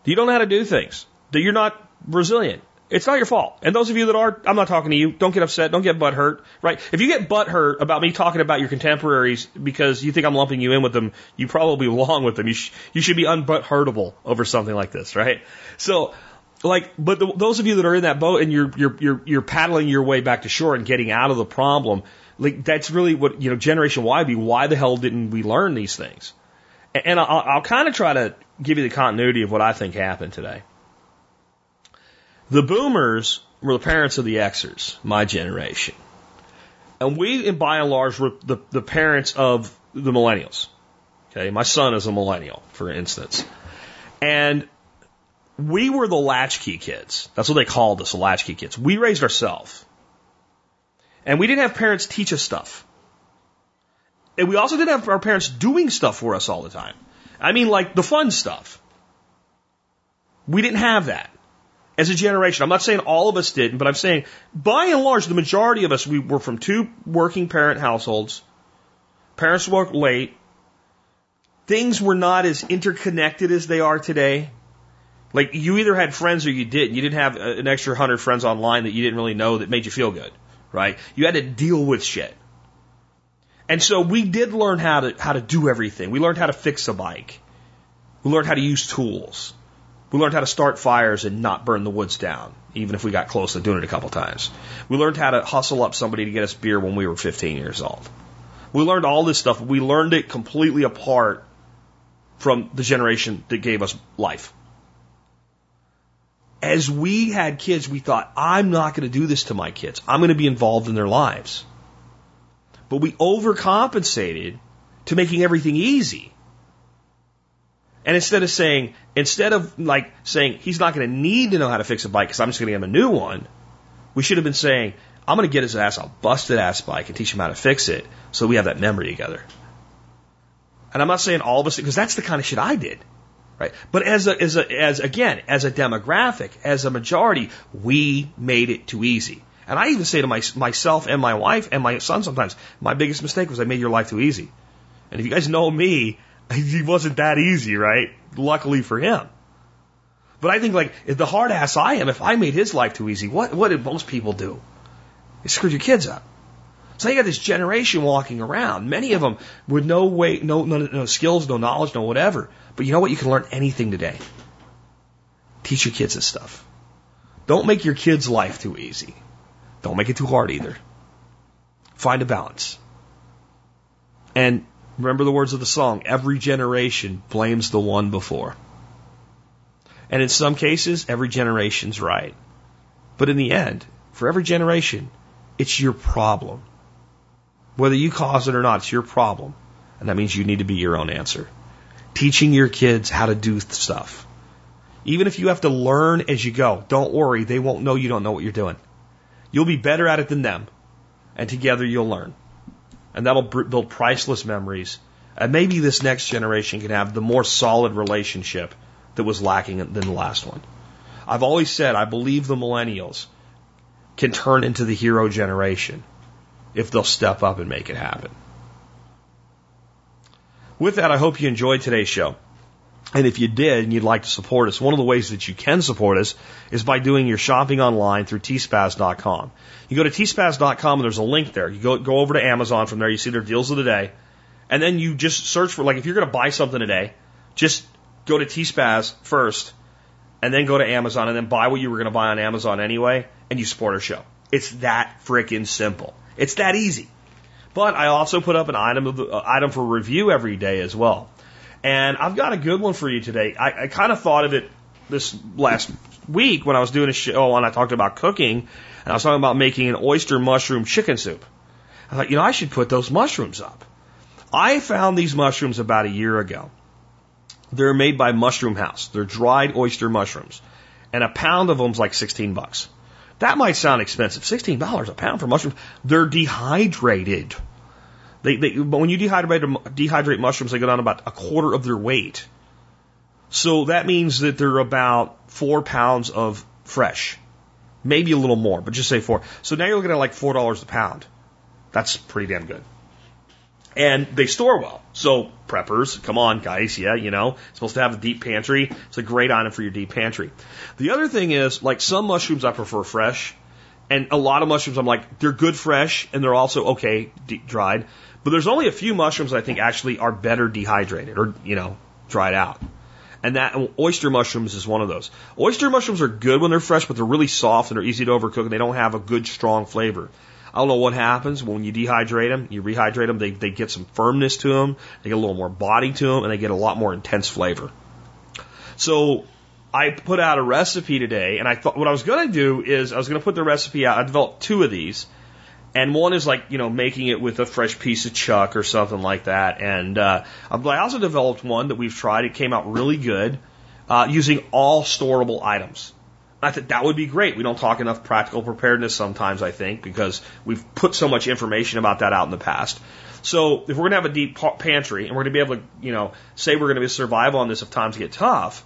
That you don't know how to do things. That you're not resilient. It's not your fault. And those of you that are, I'm not talking to you. Don't get upset. Don't get butthurt. Right? If you get butthurt about me talking about your contemporaries because you think I'm lumping you in with them, you probably belong with them. You should be unbutthurtable over something like this, right? So, like, but those of you that are in that boat and you're paddling your way back to shore and getting out of the problem, like that's really what, you know, Generation Y be. Why the hell didn't we learn these things? And I'll kind of try to give you the continuity of what I think happened today. The boomers were the parents of the Xers, my generation. And we, by and large, were the parents of the millennials. Okay, my son is a millennial, for instance. And we were the latchkey kids. That's what they called us, the latchkey kids. We raised ourselves. And we didn't have parents teach us stuff. And we also didn't have our parents doing stuff for us all the time. I mean, like, the fun stuff. We didn't have that. As a generation, I'm not saying all of us didn't, but I'm saying by and large, the majority of us, we were from two working parent households. parents worked late. Things were not as interconnected as they are today. Like, you either had friends or you didn't. You didn't have an extra 100 friends online that you didn't really know that made you feel good, right? You had to deal with shit. And so we did learn how to do everything. We learned how to fix a bike. We learned how to use tools. We learned how to start fires and not burn the woods down, even if we got close to doing it a couple times. We learned how to hustle up somebody to get us beer when we were 15 years old. We learned all this stuff. We learned it completely apart from the generation that gave us life. As we had kids, we thought, I'm not going to do this to my kids. I'm going to be involved in their lives. But we overcompensated to making everything easy. And instead of saying he's not going to need to know how to fix a bike because I'm just going to give him a new one, we should have been saying, I'm going to get his ass a busted ass bike and teach him how to fix it so we have that memory together. And I'm not saying all of us, because that's the kind of shit I did. Right? But as a demographic, as a majority, we made it too easy. And I even say to myself and my wife and my son sometimes, my biggest mistake was I made your life too easy. And if you guys know me, it wasn't that easy, right? Luckily for him. But I think, like, if the hard ass I am, if I made his life too easy, what did most people do? They screwed your kids up. So you got this generation walking around, many of them with no skills, no knowledge, no whatever. But you know what? You can learn anything today. Teach your kids this stuff. Don't make your kids' life too easy. Don't make it too hard either. Find a balance. And remember the words of the song, every generation blames the one before. And in some cases, every generation's right. But in the end, for every generation, it's your problem. Whether you cause it or not, it's your problem. And that means you need to be your own answer. Teaching your kids how to do stuff. Even if you have to learn as you go, don't worry, they won't know you don't know what you're doing. You'll be better at it than them. And together you'll learn. And that'll build priceless memories. And maybe this next generation can have the more solid relationship that was lacking than the last one. I've always said I believe the millennials can turn into the hero generation if they'll step up and make it happen. With that, I hope you enjoyed today's show. And if you did and you'd like to support us, one of the ways that you can support us is by doing your shopping online through tspbiz.com. You go to tspbiz.com and there's a link there. You go over to Amazon from there. You see their deals of the day. And then you just search for, like, if you're going to buy something today, just go to tspbiz first and then go to Amazon and then buy what you were going to buy on Amazon anyway, and you support our show. It's that freaking simple. It's that easy. But I also put up an item for review every day as well. And I've got a good one for you today. I kind of thought of it this last week when I was doing a show and I talked about cooking, and I was talking about making an oyster mushroom chicken soup. I thought, I should put those mushrooms up. I found these mushrooms about a year ago. They're made by Mushroom House. They're dried oyster mushrooms. And a pound of them's like $16. That might sound expensive. $16 a pound for mushrooms. They're dehydrated. But when you dehydrate mushrooms, they go down about a quarter of their weight. So that means that they're about 4 pounds of fresh. Maybe a little more, but just say 4. So now you're looking at like $4 a pound. That's pretty damn good. And they store well. So preppers, come on guys, supposed to have a deep pantry. It's a great item for your deep pantry. The other thing is, like, some mushrooms I prefer fresh. And a lot of mushrooms I'm like, they're good fresh and they're also okay deep dried. But there's only a few mushrooms I think actually are better dehydrated or, dried out. And oyster mushrooms is one of those. Oyster mushrooms are good when they're fresh, but they're really soft and they're easy to overcook and they don't have a good, strong flavor. I don't know what happens when you dehydrate them. You rehydrate them, they get some firmness to them, they get a little more body to them, and they get a lot more intense flavor. So I put out a recipe today, and I thought what I was going to do is I was going to put the recipe out. I developed 2 of these, and one is like, making it with a fresh piece of chuck or something like that. And I also developed one that we've tried. It came out really good using all storable items. I thought that would be great. We don't talk enough practical preparedness sometimes, I think, because we've put so much information about that out in the past. So if we're going to have a deep pantry and we're going to be able to, say we're going to be survival on this if times get tough,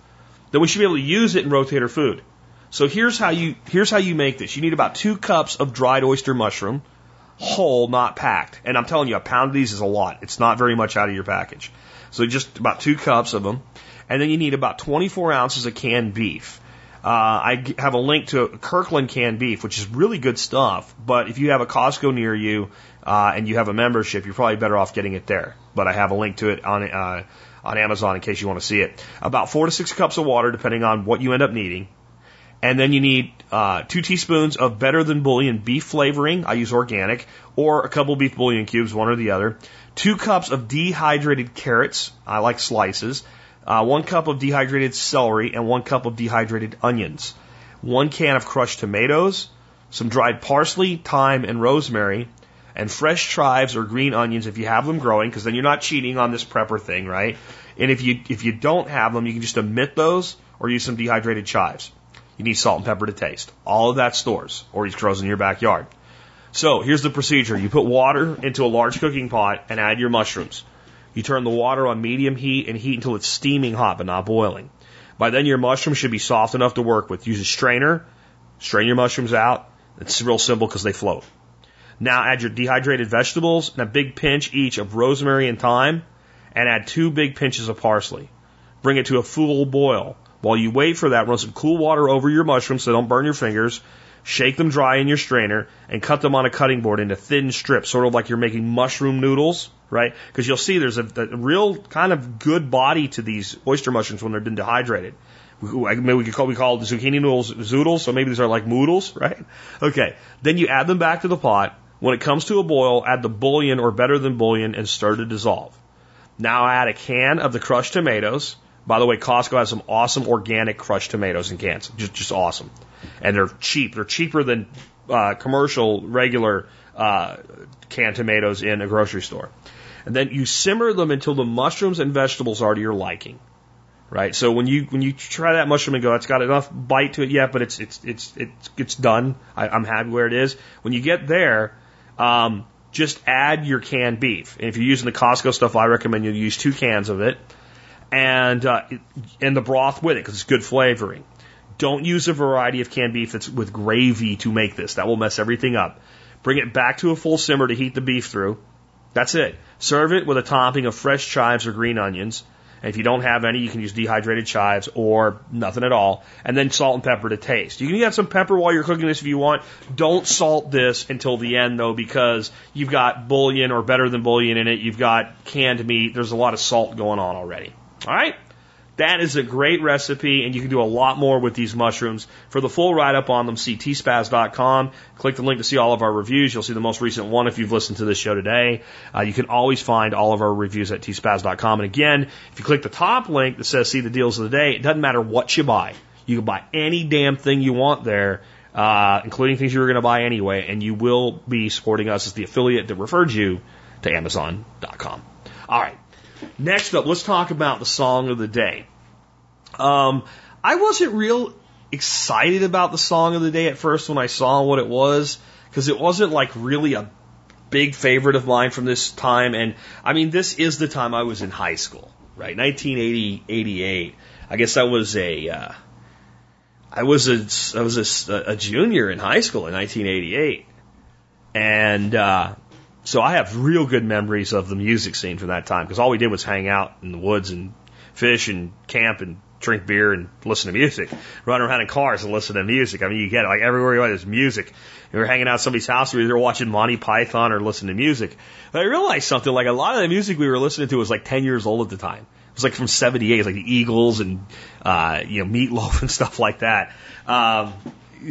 then we should be able to use it and rotate our food. So here's how you make this. You need about 2 cups of dried oyster mushroom, whole, not packed. And I'm telling you, a pound of these is a lot. It's not very much out of your package. So just about 2 cups of them. And then you need about 24 ounces of canned beef. I have a link to Kirkland canned beef, which is really good stuff. But if you have a Costco near you and you have a membership, you're probably better off getting it there. But I have a link to it on Amazon in case you want to see it. About 4 to 6 cups of water, depending on what you end up needing. And then you need 2 teaspoons of better than bouillon beef flavoring. I use organic, or a couple beef bouillon cubes, one or the other. 2 cups of dehydrated carrots. I like slices. 1 cup of dehydrated celery and 1 cup of dehydrated onions, 1 can of crushed tomatoes, some dried parsley, thyme, and rosemary, and fresh chives or green onions if you have them growing, because then you're not cheating on this prepper thing, right? And if you don't have them, you can just omit those or use some dehydrated chives. You need salt and pepper to taste. All of that stores or it grows in your backyard. So here's the procedure. You put water into a large cooking pot and add your mushrooms. You turn the water on medium heat and heat until it's steaming hot but not boiling. By then your mushrooms should be soft enough to work with. Use a strainer, strain your mushrooms out. It's real simple because they float. Now add your dehydrated vegetables and a big pinch each of rosemary and thyme, and add 2 big pinches of parsley. Bring it to a full boil. While you wait for that, run some cool water over your mushrooms so they don't burn your fingers. Shake them dry in your strainer and cut them on a cutting board into thin strips, sort of like you're making mushroom noodles, right? Because you'll see there's a real kind of good body to these oyster mushrooms when they're been dehydrated. We call it zucchini noodles zoodles, so maybe these are like moodles, right? Okay, then you add them back to the pot. When it comes to a boil, add the bouillon or better than bouillon and stir to dissolve. Now add a can of the crushed tomatoes. By the way, Costco has some awesome organic crushed tomatoes in cans. Just awesome. And they're cheap. They're cheaper than commercial, regular canned tomatoes in a grocery store. And then you simmer them until the mushrooms and vegetables are to your liking. Right? So when you try that mushroom and go, it's got enough bite to it yet, but it's done. I'm happy where it is. When you get there, just add your canned beef. And if you're using the Costco stuff, I recommend you use 2 cans of it. And the broth with it, because it's good flavoring. Don't use a variety of canned beef that's with gravy to make this. That will mess everything up. Bring it back to a full simmer to heat the beef through. That's it. Serve it with a topping of fresh chives or green onions. And if you don't have any, you can use dehydrated chives or nothing at all. And then salt and pepper to taste. You can add some pepper while you're cooking this if you want. Don't salt this until the end, though, because you've got bouillon or better than bouillon in it. You've got canned meat. There's a lot of salt going on already. All right? That is a great recipe, and you can do a lot more with these mushrooms. For the full write-up on them, see tspbiz.com. Click the link to see all of our reviews. You'll see the most recent one if you've listened to this show today. You can always find all of our reviews at tspbiz.com. And again, if you click the top link that says see the deals of the day, it doesn't matter what you buy. You can buy any damn thing you want there, including things you were going to buy anyway, and you will be supporting us as the affiliate that referred you to Amazon.com. All right. Next up, let's talk about the song of the day. I wasn't real excited about the song of the day at first when I saw what it was, because it wasn't like really a big favorite of mine from this time. And I mean, this is the time I was in high school, right? 1980, 88. I guess I was a junior in high school in 1988, and so I have real good memories of the music scene from that time, because all we did was hang out in the woods and fish and camp and drink beer and listen to music, run around in cars and listen to music. I mean, you get it, like everywhere you went, there's music. And we were hanging out at somebody's house, we were either watching Monty Python or listening to music. But I realized something, like a lot of the music we were listening to was like 10 years old at the time. It was like from 78, like the Eagles and, Meatloaf and stuff like that.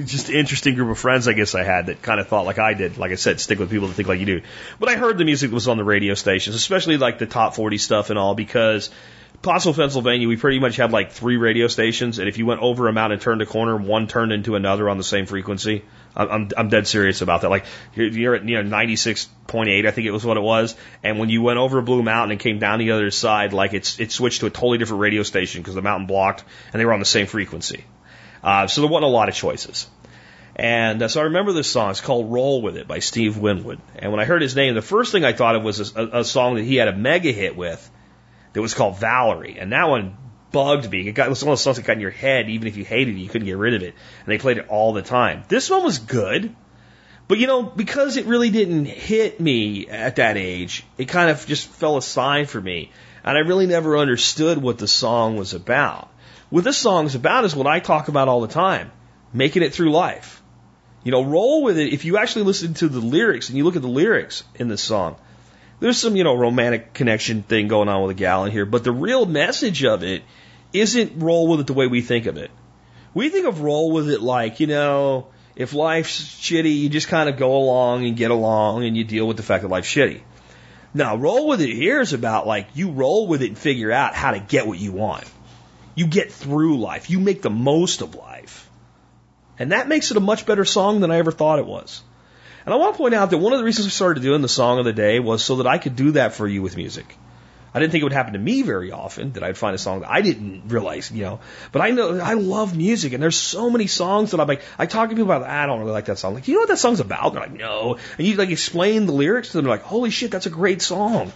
Just an interesting group of friends, I guess, I had that kind of thought like I did. Like I said, stick with people that think like you do. But I heard the music that was on the radio stations, especially like the top 40 stuff and all, because Pottsville, Pennsylvania, we pretty much had like 3 radio stations. And if you went over a mountain and turned a corner, one turned into another on the same frequency. I'm dead serious about that. Like you're at 96.8, I think it was what it was. And when you went over Blue Mountain and came down the other side, like it switched to a totally different radio station because the mountain blocked and they were on the same frequency. So there wasn't a lot of choices. And so I remember this song. It's called Roll With It by Steve Winwood. And when I heard his name, the first thing I thought of was a song that he had a mega hit with that was called Valerie. And that one bugged me. It was one of those songs that got in your head. Even if you hated it, you couldn't get rid of it. And they played it all the time. This one was good, But, you know, because it really didn't hit me at that age, it kind of just fell aside for me. And I really never understood what the song was about. What this song's about is what I talk about all the time, making it through life. You know, roll with it. If you actually listen to the lyrics and you look at the lyrics in this song, there's some, you know, romantic connection thing going on with a gal in here. But the real message of it isn't roll with it the way we think of it. We think of roll with it like, you know, if life's shitty, you just kind of go along and get along and you deal with the fact that life's shitty. Now, roll with it here is about like you roll with it and figure out how to get what you want. You get through life. You make the most of life. And that makes it a much better song than I ever thought it was. And I want to point out that one of the reasons we started doing the song of the day was so that I could do that for you with music. I didn't think it would happen to me very often, that I'd find a song that I didn't realize, you know. But I know, I love music, and there's so many songs that I'm like, I talk to people about, I don't really like that song. Like, do you know what that song's about? And they're like, no. And you like explain the lyrics to them, they're like, holy shit, that's a great song.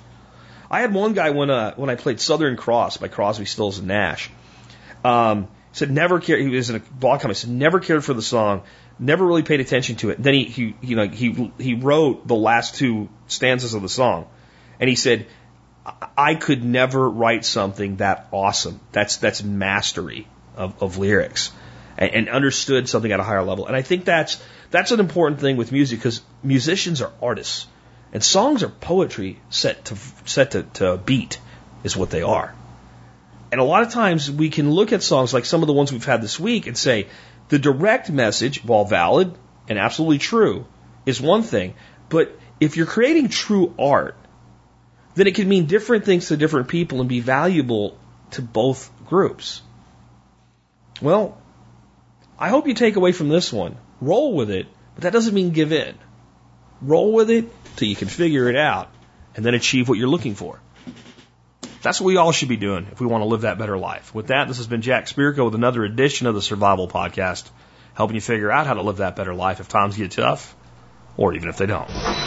I had one guy when I played Southern Cross by Crosby, Stills, and Nash. Said never cared. He was in a blog comment. Said never cared for the song. Never really paid attention to it. Then he wrote the last two stanzas of the song, and he said, I could never write something that awesome. That's mastery of lyrics, and understood something at a higher level. And I think that's an important thing with music, because musicians are artists, and songs are poetry set to beat is what they are. And a lot of times we can look at songs like some of the ones we've had this week and say the direct message, while valid and absolutely true, is one thing. But if you're creating true art, then it can mean different things to different people and be valuable to both groups. Well, I hope you take away from this one, roll with it, but that doesn't mean give in. Roll with it till you can figure it out and then achieve what you're looking for. That's what we all should be doing if we want to live that better life. With that, this has been Jack Spirko with another edition of the Survival Podcast, helping you figure out how to live that better life if times get tough, or even if they don't.